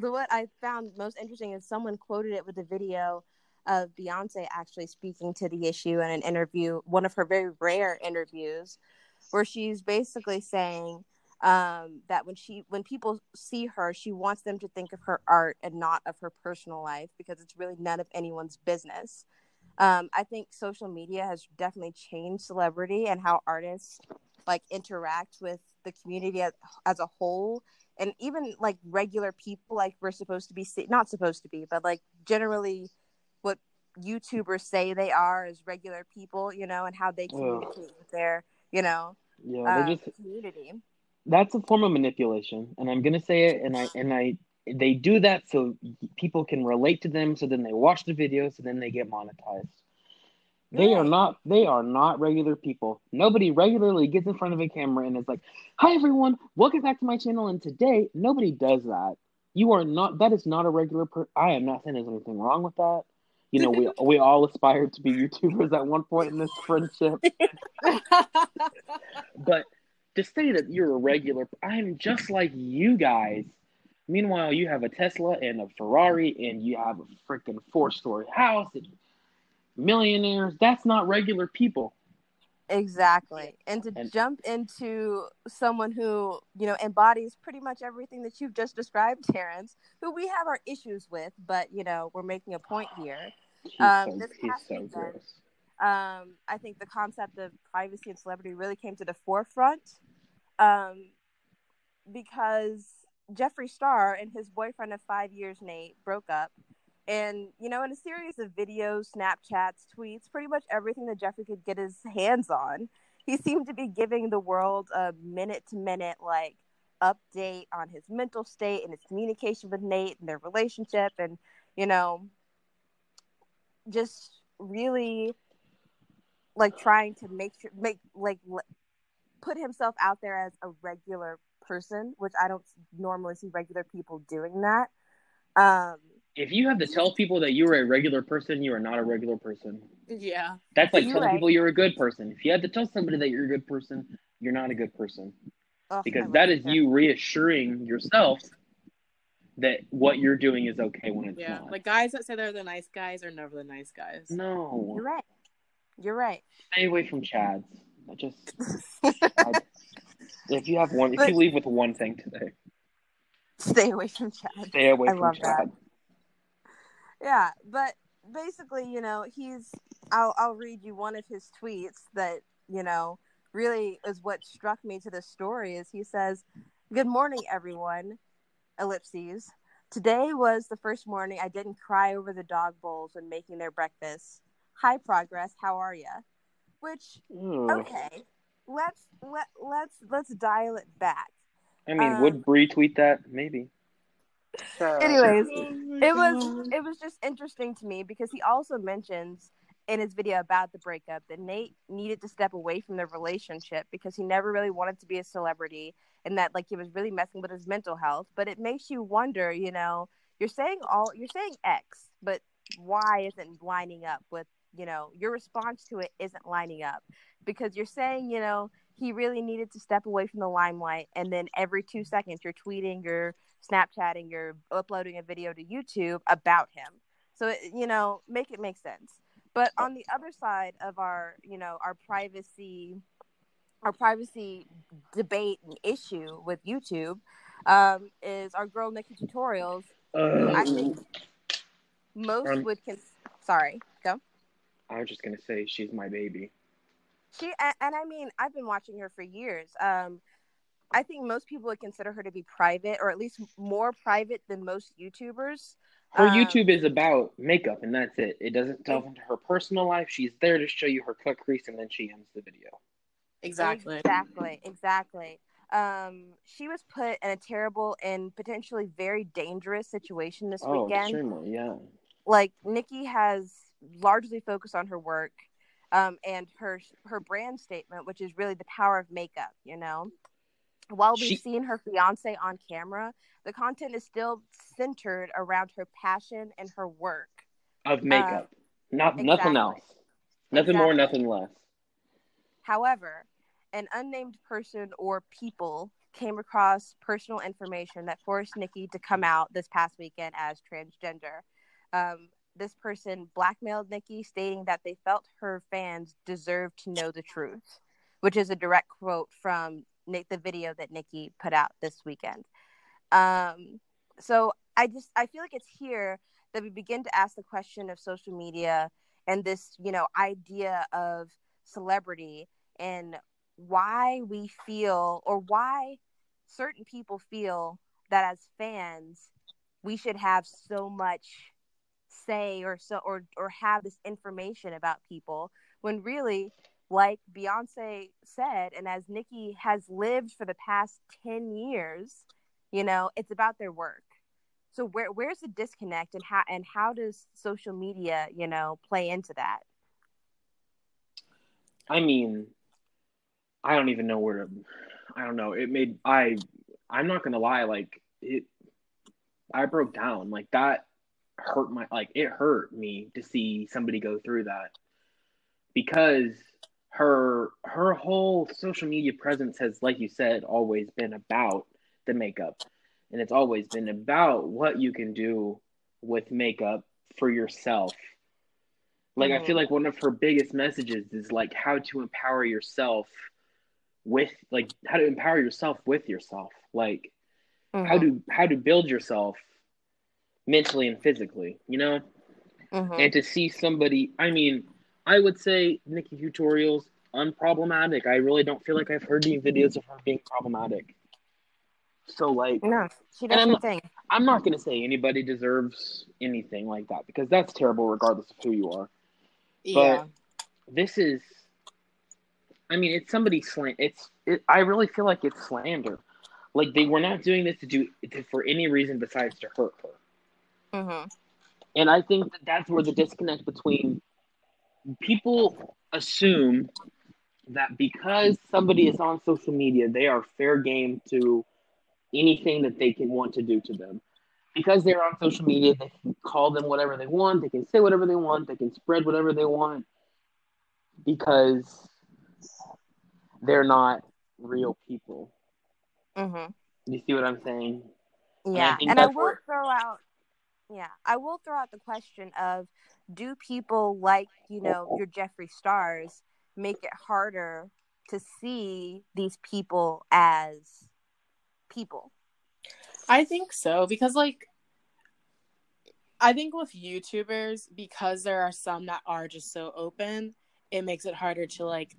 what I found most interesting is someone quoted it with a video of Beyonce actually speaking to the issue in an interview, one of her very rare interviews, where she's basically saying um, that when she, when people see her, she wants them to think of her art and not of her personal life because it's really none of anyone's business. Um, I think social media has definitely changed celebrity and how artists like interact with the community as, as a whole, and even like regular people, like we're supposed to be not supposed to be but like generally what YouTubers say they are is regular people, you know, and how they communicate yeah. with their, you know, yeah, um, just, community. That's a form of manipulation, and I'm gonna say it, and I and I they do that so people can relate to them, so then they watch the videos, so then they get monetized. They are not. They are not regular people. Nobody regularly gets in front of a camera and is like, "Hi everyone, welcome back to my channel." And today, nobody does that. You are not. That is not a regular person. I am not saying there's anything wrong with that. You know, we we all aspired to be YouTubers at one point in this friendship. But to say that you're a regular, I'm just like you guys. Meanwhile, you have a Tesla and a Ferrari, and you have a freaking four-story house. And, millionaires, that's not regular people. Exactly. And to and, jump into someone who, you know, embodies pretty much everything that you've just described, Terrence, who we have our issues with, but, you know, we're making a point here. Um, so, this has so been done. Um, I think the concept of privacy and celebrity really came to the forefront um, because Jeffree Star and his boyfriend of five years, Nate, broke up. And, you know, in a series of videos, Snapchats, tweets, pretty much everything that Jeffree could get his hands on, he seemed to be giving the world a minute-to-minute, like, update on his mental state and his communication with Nate and their relationship and, you know, just really, like, trying to make sure, make, like, put himself out there as a regular person, which I don't normally see regular people doing that. Um, if you have to tell people that you're a regular person, you are not a regular person. Yeah. That's like you're telling right. people you're a good person. If you have to tell somebody that you're a good person, you're not a good person. Oh, because that is that. you reassuring yourself that what you're doing is okay when it's yeah. not. Like, guys that say they're the nice guys are never the nice guys. No. You're right. You're right. Stay away from Chads. I just... I, if you have one... If but, you leave with one thing today... Stay away from Chad. Stay away I from love Chad. That. Yeah, but basically, you know, he's... I'll, I'll read you one of his tweets that, you know, really is what struck me to this story is he says, "Good morning, everyone, ellipses. Today was the first morning I didn't cry over the dog bowls when making their breakfast. Hi, Progress. How are ya?" Which, Ooh. okay, let's let let's let's dial it back. I mean, um, would Bree tweet that? Maybe. So. Anyways, it was it was just interesting to me because he also mentions in his video about the breakup that Nate needed to step away from their relationship because he never really wanted to be a celebrity and that like he was really messing with his mental health. But it makes you wonder, you know, you're saying all you're saying X, but Y isn't lining up with, you know, your response to it isn't lining up because you're saying, you know, he really needed to step away from the limelight. And then every two seconds, you're tweeting, you're Snapchatting, you're uploading a video to YouTube about him. So, you know, make it make sense. But on the other side of our, you know, our privacy, our privacy debate and issue with YouTube um, is our girl, Nikki Tutorials. Um, I think most um, would, cons- sorry, go. I was just going to say she's my baby. She and, and I mean, I've been watching her for years. Um, I think most people would consider her to be private, or at least more private than most YouTubers. Her um, YouTube is about makeup, and that's it. It doesn't delve into her personal life. She's there to show you her cut crease, and then she ends the video. Exactly. Exactly. Exactly. Um, she was put in a terrible and potentially very dangerous situation this oh, weekend. Extremely, yeah. Like, Nikki has largely focused on her work. Um, and her her brand statement, which is really the power of makeup, you know. While we've she... seen her fiancé on camera, the content is still centered around her passion and her work of makeup, um, not exactly. nothing else, nothing exactly. more, nothing less. However, an unnamed person or people came across personal information that forced Nikki to come out this past weekend as transgender. Um, This person blackmailed Nikki, stating that they felt her fans deserved to know the truth, which is a direct quote from Nick, the video that Nikki put out this weekend. Um, so I just I feel like it's here that we begin to ask the question of social media and this, you know, idea of celebrity and why we feel or why certain people feel that as fans we should have so much say or so or or have this information about people when really, like Beyonce said, and as Nikki has lived for the past ten years, you know, it's about their work. So where where's the disconnect, and how and how does social media, you know, play into that? I mean, I don't even know where to I don't know it made I I'm not gonna lie like it I broke down like that hurt my like it hurt me to see somebody go through that, because her her whole social media presence has, like you said, always been about the makeup, and it's always been about what you can do with makeup for yourself. Like mm-hmm. I feel like one of her biggest messages is like how to empower yourself with like how to empower yourself with yourself like mm-hmm. how to how to build yourself mentally and physically, you know? Mm-hmm. And to see somebody, I mean, I would say Nikki Tutorials, unproblematic. I really don't feel like I've heard any videos of her being problematic. So, like... No, she does her thing. I'm not going to say anybody deserves anything like that, because that's terrible regardless of who you are. Yeah. But this is... I mean, it's somebody slant. It's... It, I really feel like it's slander. Like, they were not doing this to do to, for any reason besides to hurt her. Mm-hmm. And I think that that's where the disconnect between people assume that because somebody is on social media, they are fair game to anything that they can want to do to them. Because they're on social media, they can call them whatever they want, they can say whatever they want, they can spread whatever they want, because they're not real people. Mm-hmm. You see what I'm saying? Yeah, and I, and I will where... throw out, yeah, I will throw out the question of, do people like, you know, your Jeffree Stars make it harder to see these people as people? I think so, because, like, I think with YouTubers, because there are some that are just so open, it makes it harder to, like,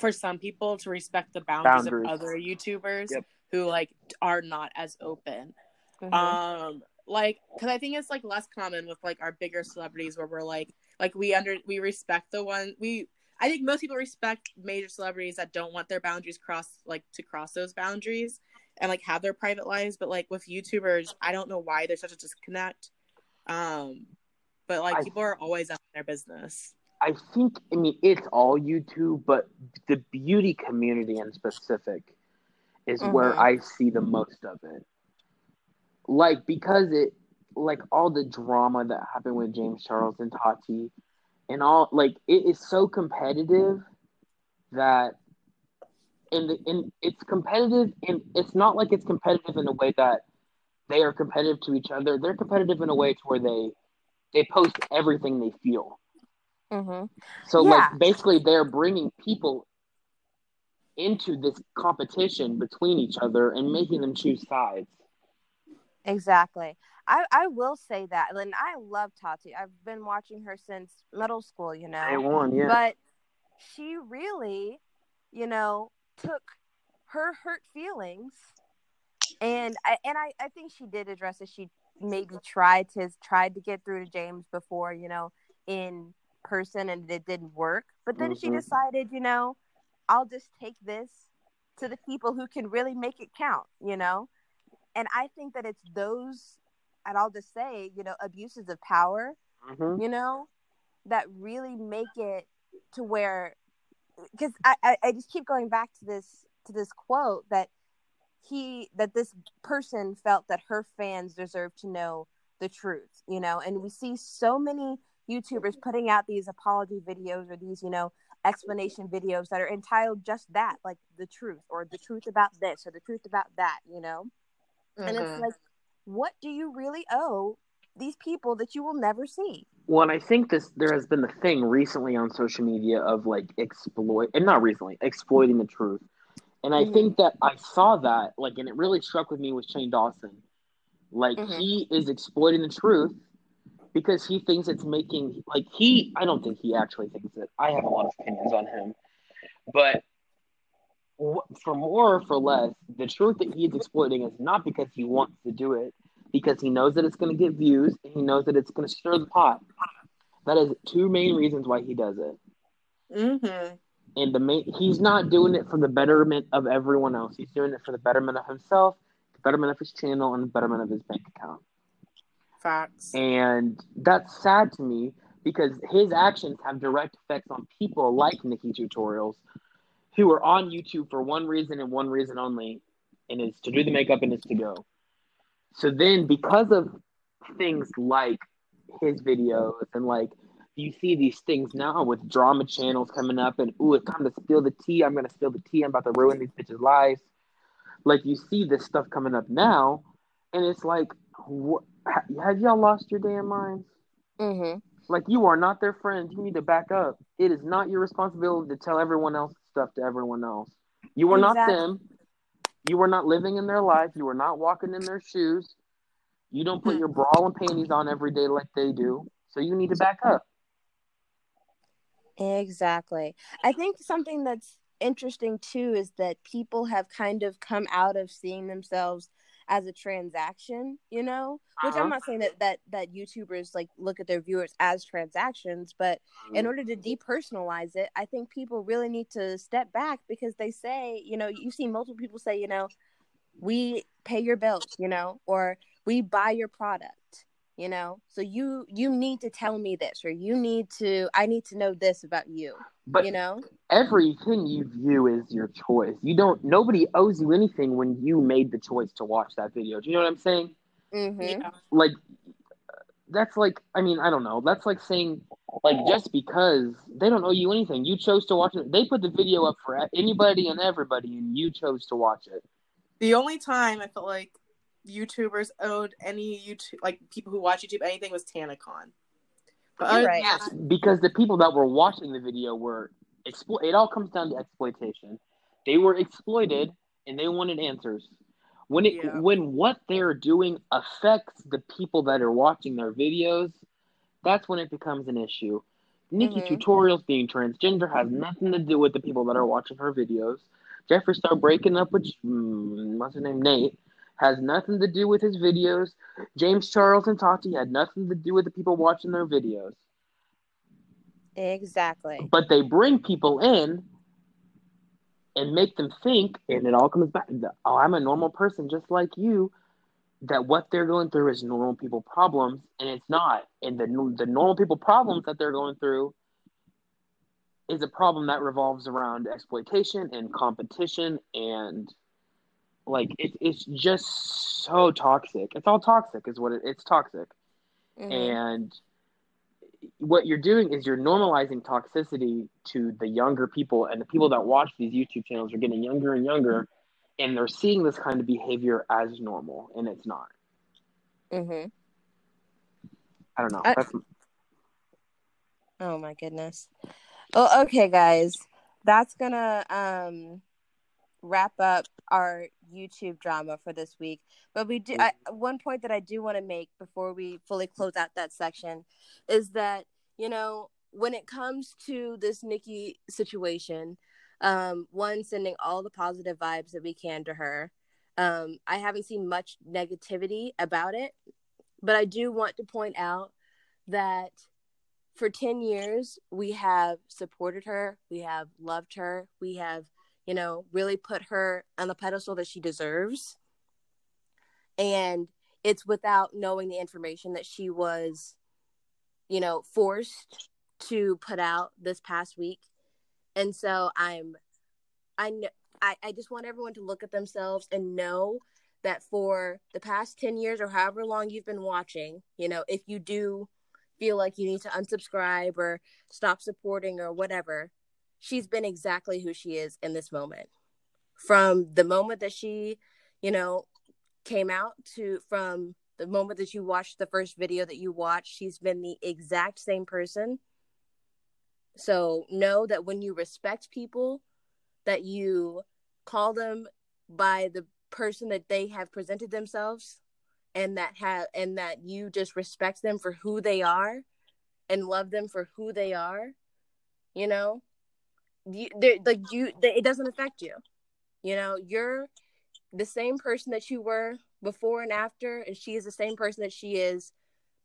for some people to respect the boundaries, boundaries. of other YouTubers yep. who, like, are not as open. Mm-hmm. Um, like, because I think it's, like, less common with, like, our bigger celebrities where we're, like, like, we under, we respect the one, we, I think most people respect major celebrities that don't want their boundaries crossed, like, to cross those boundaries and, like, have their private lives. But, like, with YouTubers, I don't know why there's such a disconnect. Um, but, like, I, people are always up in their business. I think, I mean, it's all YouTube, but the beauty community in specific is mm-hmm. where I see the most of it. Like, because it, like, all the drama that happened with James Charles and Tati and all, like, it is so competitive that, and the, and it's competitive, and it's not like it's competitive in a way that they are competitive to each other. They're competitive in a way to where they they post everything they feel. Mm-hmm. So, yeah. like, basically they're bringing people into this competition between each other and making them choose sides. Exactly. I, I will say that. And I love Tati. I've been watching her since middle school, you know. I won, yeah. But she really, you know, took her hurt feelings, and I and I, I think she did address it. She maybe tried to tried to get through to James before, you know, in person, and it didn't work. But then mm-hmm. she decided, you know, I'll just take this to the people who can really make it count, you know. And I think that it's those, and I'll just say, you know, abuses of power, mm-hmm. you know, that really make it to where. Because I, I, I just keep going back to this to this quote that he that this person felt that her fans deserve to know the truth, you know. And we see so many YouTubers putting out these apology videos or these, you know, explanation videos that are entitled just that, like the truth or the truth about this or the truth about that, you know. Mm-hmm. And it's like, what do you really owe these people that you will never see? Well, and I think this there has been a thing recently on social media of, like, exploit, and not recently, exploiting the truth. And I mm-hmm. think that I saw that, like, and it really struck with me was Shane Dawson. Like, mm-hmm. he is exploiting the truth because he thinks it's making, like, he, I don't think he actually thinks it. I have a lot of opinions on him. But for more or for less, the truth that he is exploiting is not because he wants to do it, because he knows that it's going to get views, and he knows that it's going to stir the pot. That is two main reasons why he does it. Mm-hmm. And the main, he's not doing it for the betterment of everyone else. He's doing it for the betterment of himself, the betterment of his channel, and the betterment of his bank account. Facts. And that's sad to me, because his actions have direct effects on people like Nikki Tutorials, who are on YouTube for one reason and one reason only, and it's to do the makeup and it's to go. So then, because of things like his videos, and, like, you see these things now with drama channels coming up, and, ooh, it's time to spill the tea, I'm going to spill the tea, I'm about to ruin these bitches' lives. Like, you see this stuff coming up now, and it's like, wh- have y'all lost your damn minds? Mm-hmm. Like, you are not their friends. You need to back up. It is not your responsibility to tell everyone else stuff to everyone else. You are exactly. not them. You are not living in their life. You are not walking in their shoes. You don't put your bra and panties on every day like they do. So you need to back up. Exactly. I think something that's interesting, too, is that people have kind of come out of seeing themselves as a transaction, you know? Which uh-huh. I'm not saying that, that, that YouTubers, like, look at their viewers as transactions, but mm-hmm. in order to depersonalize it, I think people really need to step back, because they say, you know, you see multiple people say, you know, we pay your bills, you know, or we buy your product, you know? So you you need to tell me this, or you need to, I need to know this about you, but you know? Everything you view is your choice. You don't, nobody owes you anything when you made the choice to watch that video. Do you know what I'm saying? Mm-hmm. Yeah. Like, that's like, I mean, I don't know. That's like saying, like, just because they don't owe you anything. You chose to watch it. They put the video up for anybody and everybody, and you chose to watch it. The only time I felt like YouTubers owed any YouTube, like people who watch YouTube anything, was TanaCon. But You're right. Yes, because the people that were watching the video were, explo- it all comes down to exploitation. They were exploited, and they wanted answers. When it yeah. when what they're doing affects the people that are watching their videos, that's when it becomes an issue. Nikki mm-hmm. Tutorials being transgender has nothing to do with the people that are watching her videos. Jeffree Star breaking up with hmm, what's his name, Nate, has nothing to do with his videos. James Charles and Tati had nothing to do with the people watching their videos. Exactly. But they bring people in and make them think, and it all comes back, oh, I'm a normal person just like you, that what they're going through is normal people problems, and it's not. And the the normal people problems that they're going through is a problem that revolves around exploitation and competition, and like it, it's just so toxic. It's all toxic is what it, it's toxic. Mm-hmm. And what you're doing is you're normalizing toxicity to the younger people, and the people that watch these YouTube channels are getting younger and younger, and they're seeing this kind of behavior as normal, and it's not. Mm-hmm. I don't know. I... That's... Oh, my goodness. Well, okay, guys. That's going to um, wrap up our YouTube drama for this week. But we do I, one point that I do want to make before we fully close out that section is that, you know, when it comes to this Nikki situation, um, one, sending all the positive vibes that we can to her. Um, I haven't seen much negativity about it, but I do want to point out that for ten years, we have supported her. We have loved her. We have you know, really put her on the pedestal that she deserves. And it's without knowing the information that she was, you know, forced to put out this past week. And so I'm, I, I, I just want everyone to look at themselves and know that for the past ten years or however long you've been watching, you know, if you do feel like you need to unsubscribe or stop supporting or whatever, she's been exactly who she is in this moment. From the moment that she, you know, came out to from the moment that you watched the first video that you watched, she's been the exact same person. So know that when you respect people, that you call them by the person that they have presented themselves, and that have and that you just respect them for who they are and love them for who they are, you know? You, like you, they, it doesn't affect you. You know, you're the same person that you were before and after, and she is the same person that she is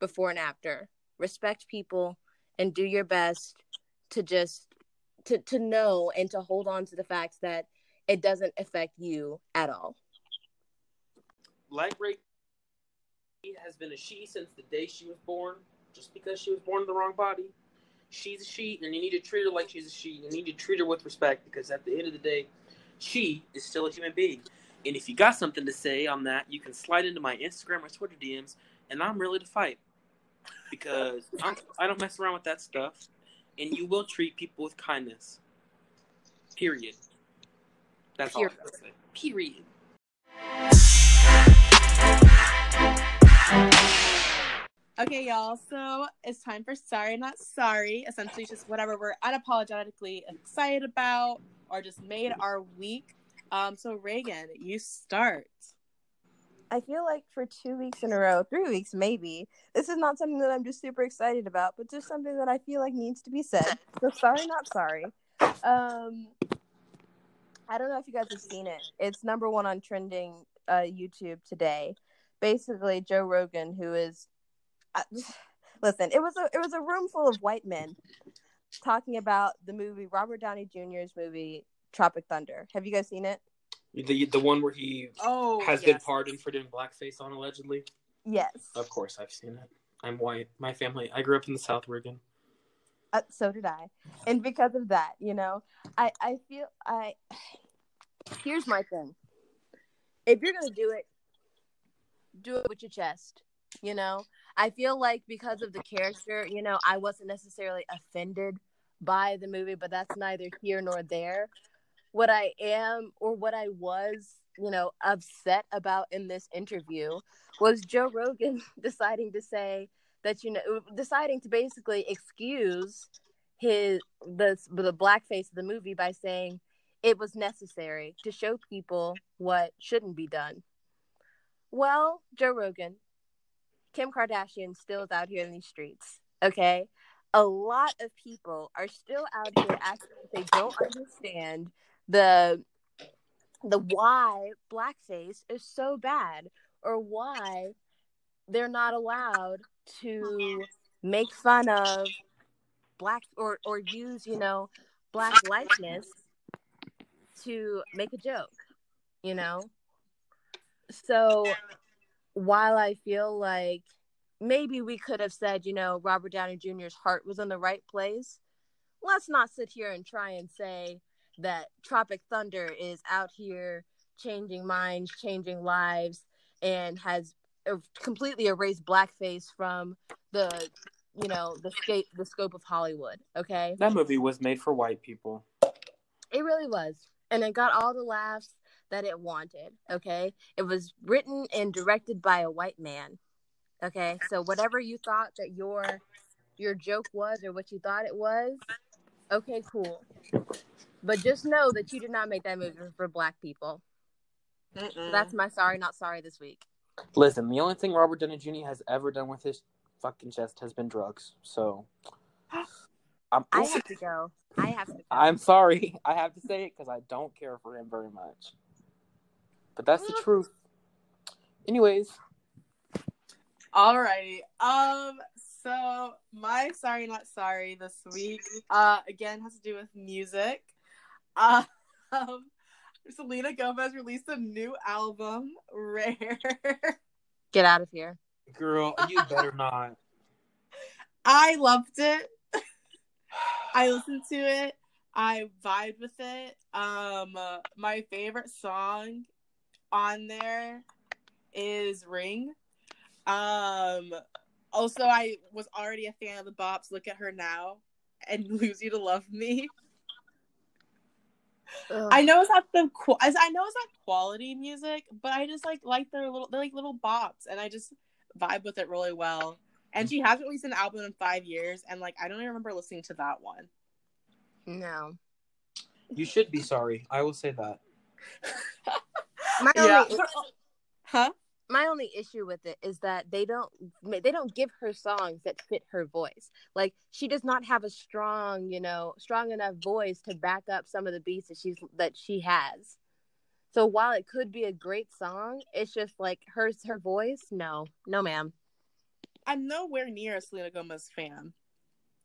before and after. Respect people and do your best to just to to know and to hold on to the fact that it doesn't affect you at all. Like Ray has been a she since the day she was born. Just because she was born in the wrong body, she's a she, and you need to treat her like she's a she. You need to treat her with respect, because at the end of the day, she is still a human being. And if you got something to say on that, you can slide into my Instagram or Twitter D Ms, and I'm really to fight, because I'm, I don't mess around with that stuff, and you will treat people with kindness. Period. That's Period. all I gotta say. Period. Okay, y'all, so it's time for Sorry Not Sorry. Essentially, just whatever we're unapologetically excited about or just made our week. Um, so, Reagan, you start. I feel like for two weeks in a row, three weeks maybe, this is not something that I'm just super excited about, but just something that I feel like needs to be said. So, Sorry Not Sorry. Um, I don't know if you guys have seen it. It's number one on trending uh, YouTube today. Basically, Joe Rogan, who is... I, listen, it was a it was a room full of white men talking about the movie, Robert Downey Junior's movie, Tropic Thunder. Have you guys seen it? The the one where he oh, has yes. been pardoned for doing blackface on, allegedly? Yes. Of course, I've seen it. I'm white. My family, I grew up in the South, Oregon. Uh, so did I. And because of that, you know, I, I feel I. Here's my thing. If you're going to do it, do it with your chest, you know. I feel like because of the character, you know, I wasn't necessarily offended by the movie, but that's neither here nor there. What I am, or what I was, you know, upset about in this interview was Joe Rogan deciding to say that, you know, deciding to basically excuse his the, the blackface of the movie by saying it was necessary to show people what shouldn't be done. Well, Joe Rogan, Kim Kardashian still is out here in these streets, okay? A lot of people are still out here acting like they don't understand the the why blackface is so bad, or why they're not allowed to make fun of black or or use, you know, black likeness to make a joke, you know? So while I feel like maybe we could have said, you know, Robert Downey Junior's heart was in the right place, let's not sit here and try and say that Tropic Thunder is out here changing minds, changing lives, and has completely erased blackface from the, you know, the scape, the scope of Hollywood, okay? That movie was made for white people. It really was. And it got all the laughs that it wanted, okay? It was written and directed by a white man, okay? So whatever you thought that your your joke was, or what you thought it was, okay, cool. But just know that you did not make that movie for black people. So that's my sorry, not sorry this week. Listen, the only thing Robert Downey Junior has ever done with his fucking chest has been drugs. So I'm, I have to go. I have to go. I'm sorry. I have to say it because I don't care for him very much. But that's the truth. Anyways. Alrighty. Um. So my sorry, not sorry this week, uh, again, has to do with music. Um, Selena Gomez released a new album, Rare. Get out of here. Girl, you better not. I loved it. I listened to it. I vibed with it. Um, uh, my favorite song on there is Ring. Um, also, I was already a fan of the bops, Look at Her Now and Lose You to Love Me. Ugh. I know it's not the as I know it's not quality music, but I just like like their little they're like little bops, and I just vibe with it really well. And she hasn't released an album in five years, and like I don't even remember listening to that one. No, you should be sorry. I will say that. My yeah. only, huh? My only issue with it is that they don't they don't give her songs that fit her voice. Like, she does not have a strong, you know, strong enough voice to back up some of the beats that she's that she has. So while it could be a great song, it's just like her her voice. No, no, ma'am. I'm nowhere near a Selena Gomez fan.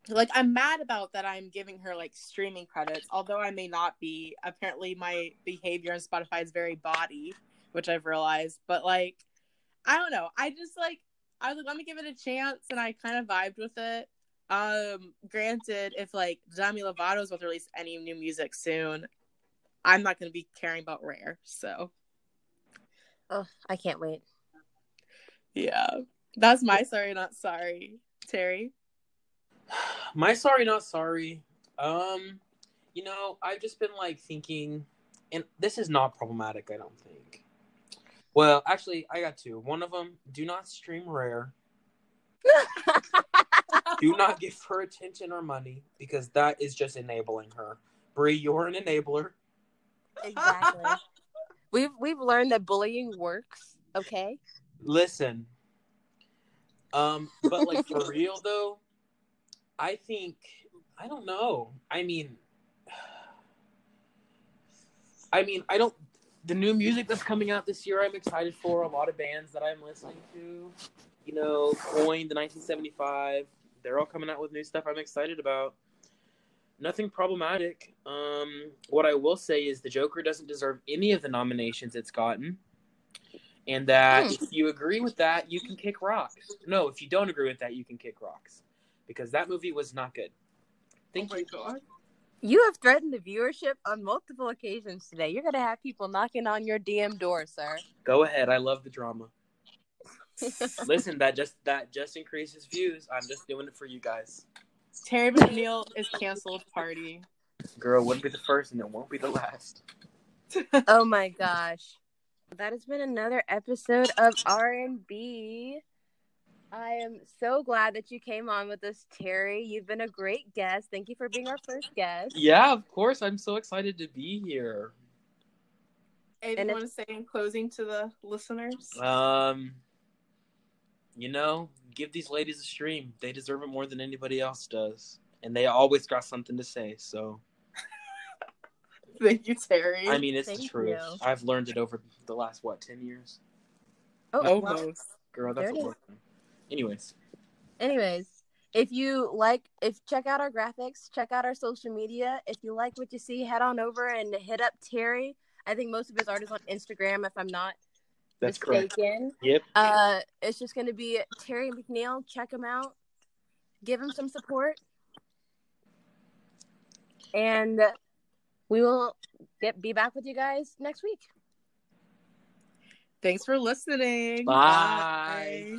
Like, I'm mad about that I'm giving her, like, streaming credits, although I may not be. Apparently, my behavior on Spotify is very bawdy, which I've realized. But, like, I don't know. I just, like, I was like, let me give it a chance, and I kind of vibed with it. Um, granted, if, like, Demi Lovato's about to release any new music soon, I'm not going to be caring about Rare, so. Oh, I can't wait. Yeah. That's my sorry, not sorry. Terry? My sorry, not sorry. Um, you know, I've just been, like, thinking, and this is not problematic, I don't think. Well, actually, I got two. One of them, do not stream Rare. Do not give her attention or money, because that is just enabling her. Brie, you're an enabler. Exactly. We've we've learned that bullying works, okay? Listen. Um, but like for real though, I think, I don't know. I mean, I mean, I don't, the new music that's coming out this year, I'm excited for. A lot of bands that I'm listening to, you know, Coin, the nineteen seventy-five, they're all coming out with new stuff I'm excited about. Nothing problematic. Um, what I will say is The Joker doesn't deserve any of the nominations it's gotten. and that mm. if you agree with that, you can kick rocks. No, if you don't agree with that, you can kick rocks, because that movie was not good. Thank oh you. God. You have threatened the viewership on multiple occasions today. You're going to have people knocking on your D M door, sir. Go ahead. I love the drama. Listen, that just that just increases views. I'm just doing it for you guys. Terry McNeil is canceled party. Girl, wouldn't be the first and it won't be the last. Oh my gosh. That has been another episode of R and B. I am so glad that you came on with us, Terry. You've been a great guest. Thank you for being our first guest. Yeah, of course. I'm so excited to be here. Anything and you want to say in closing to the listeners? Um, you know, give these ladies a stream. They deserve it more than anybody else does. And they always got something to say, so. Thank you, Terry. I mean, it's Thank the truth. You. I've learned it over the last, what, ten years? Oh, almost. Wow. Girl, that's a work. Anyways. Anyways, if you like, if check out our graphics, check out our social media. If you like what you see, head on over and hit up Terry. I think most of his art is on Instagram, if I'm not That's mistaken. Correct. Yep. Uh, it's just going to be Terry McNeil. Check him out. Give him some support. And we will get be back with you guys next week. Thanks for listening. Bye. Bye.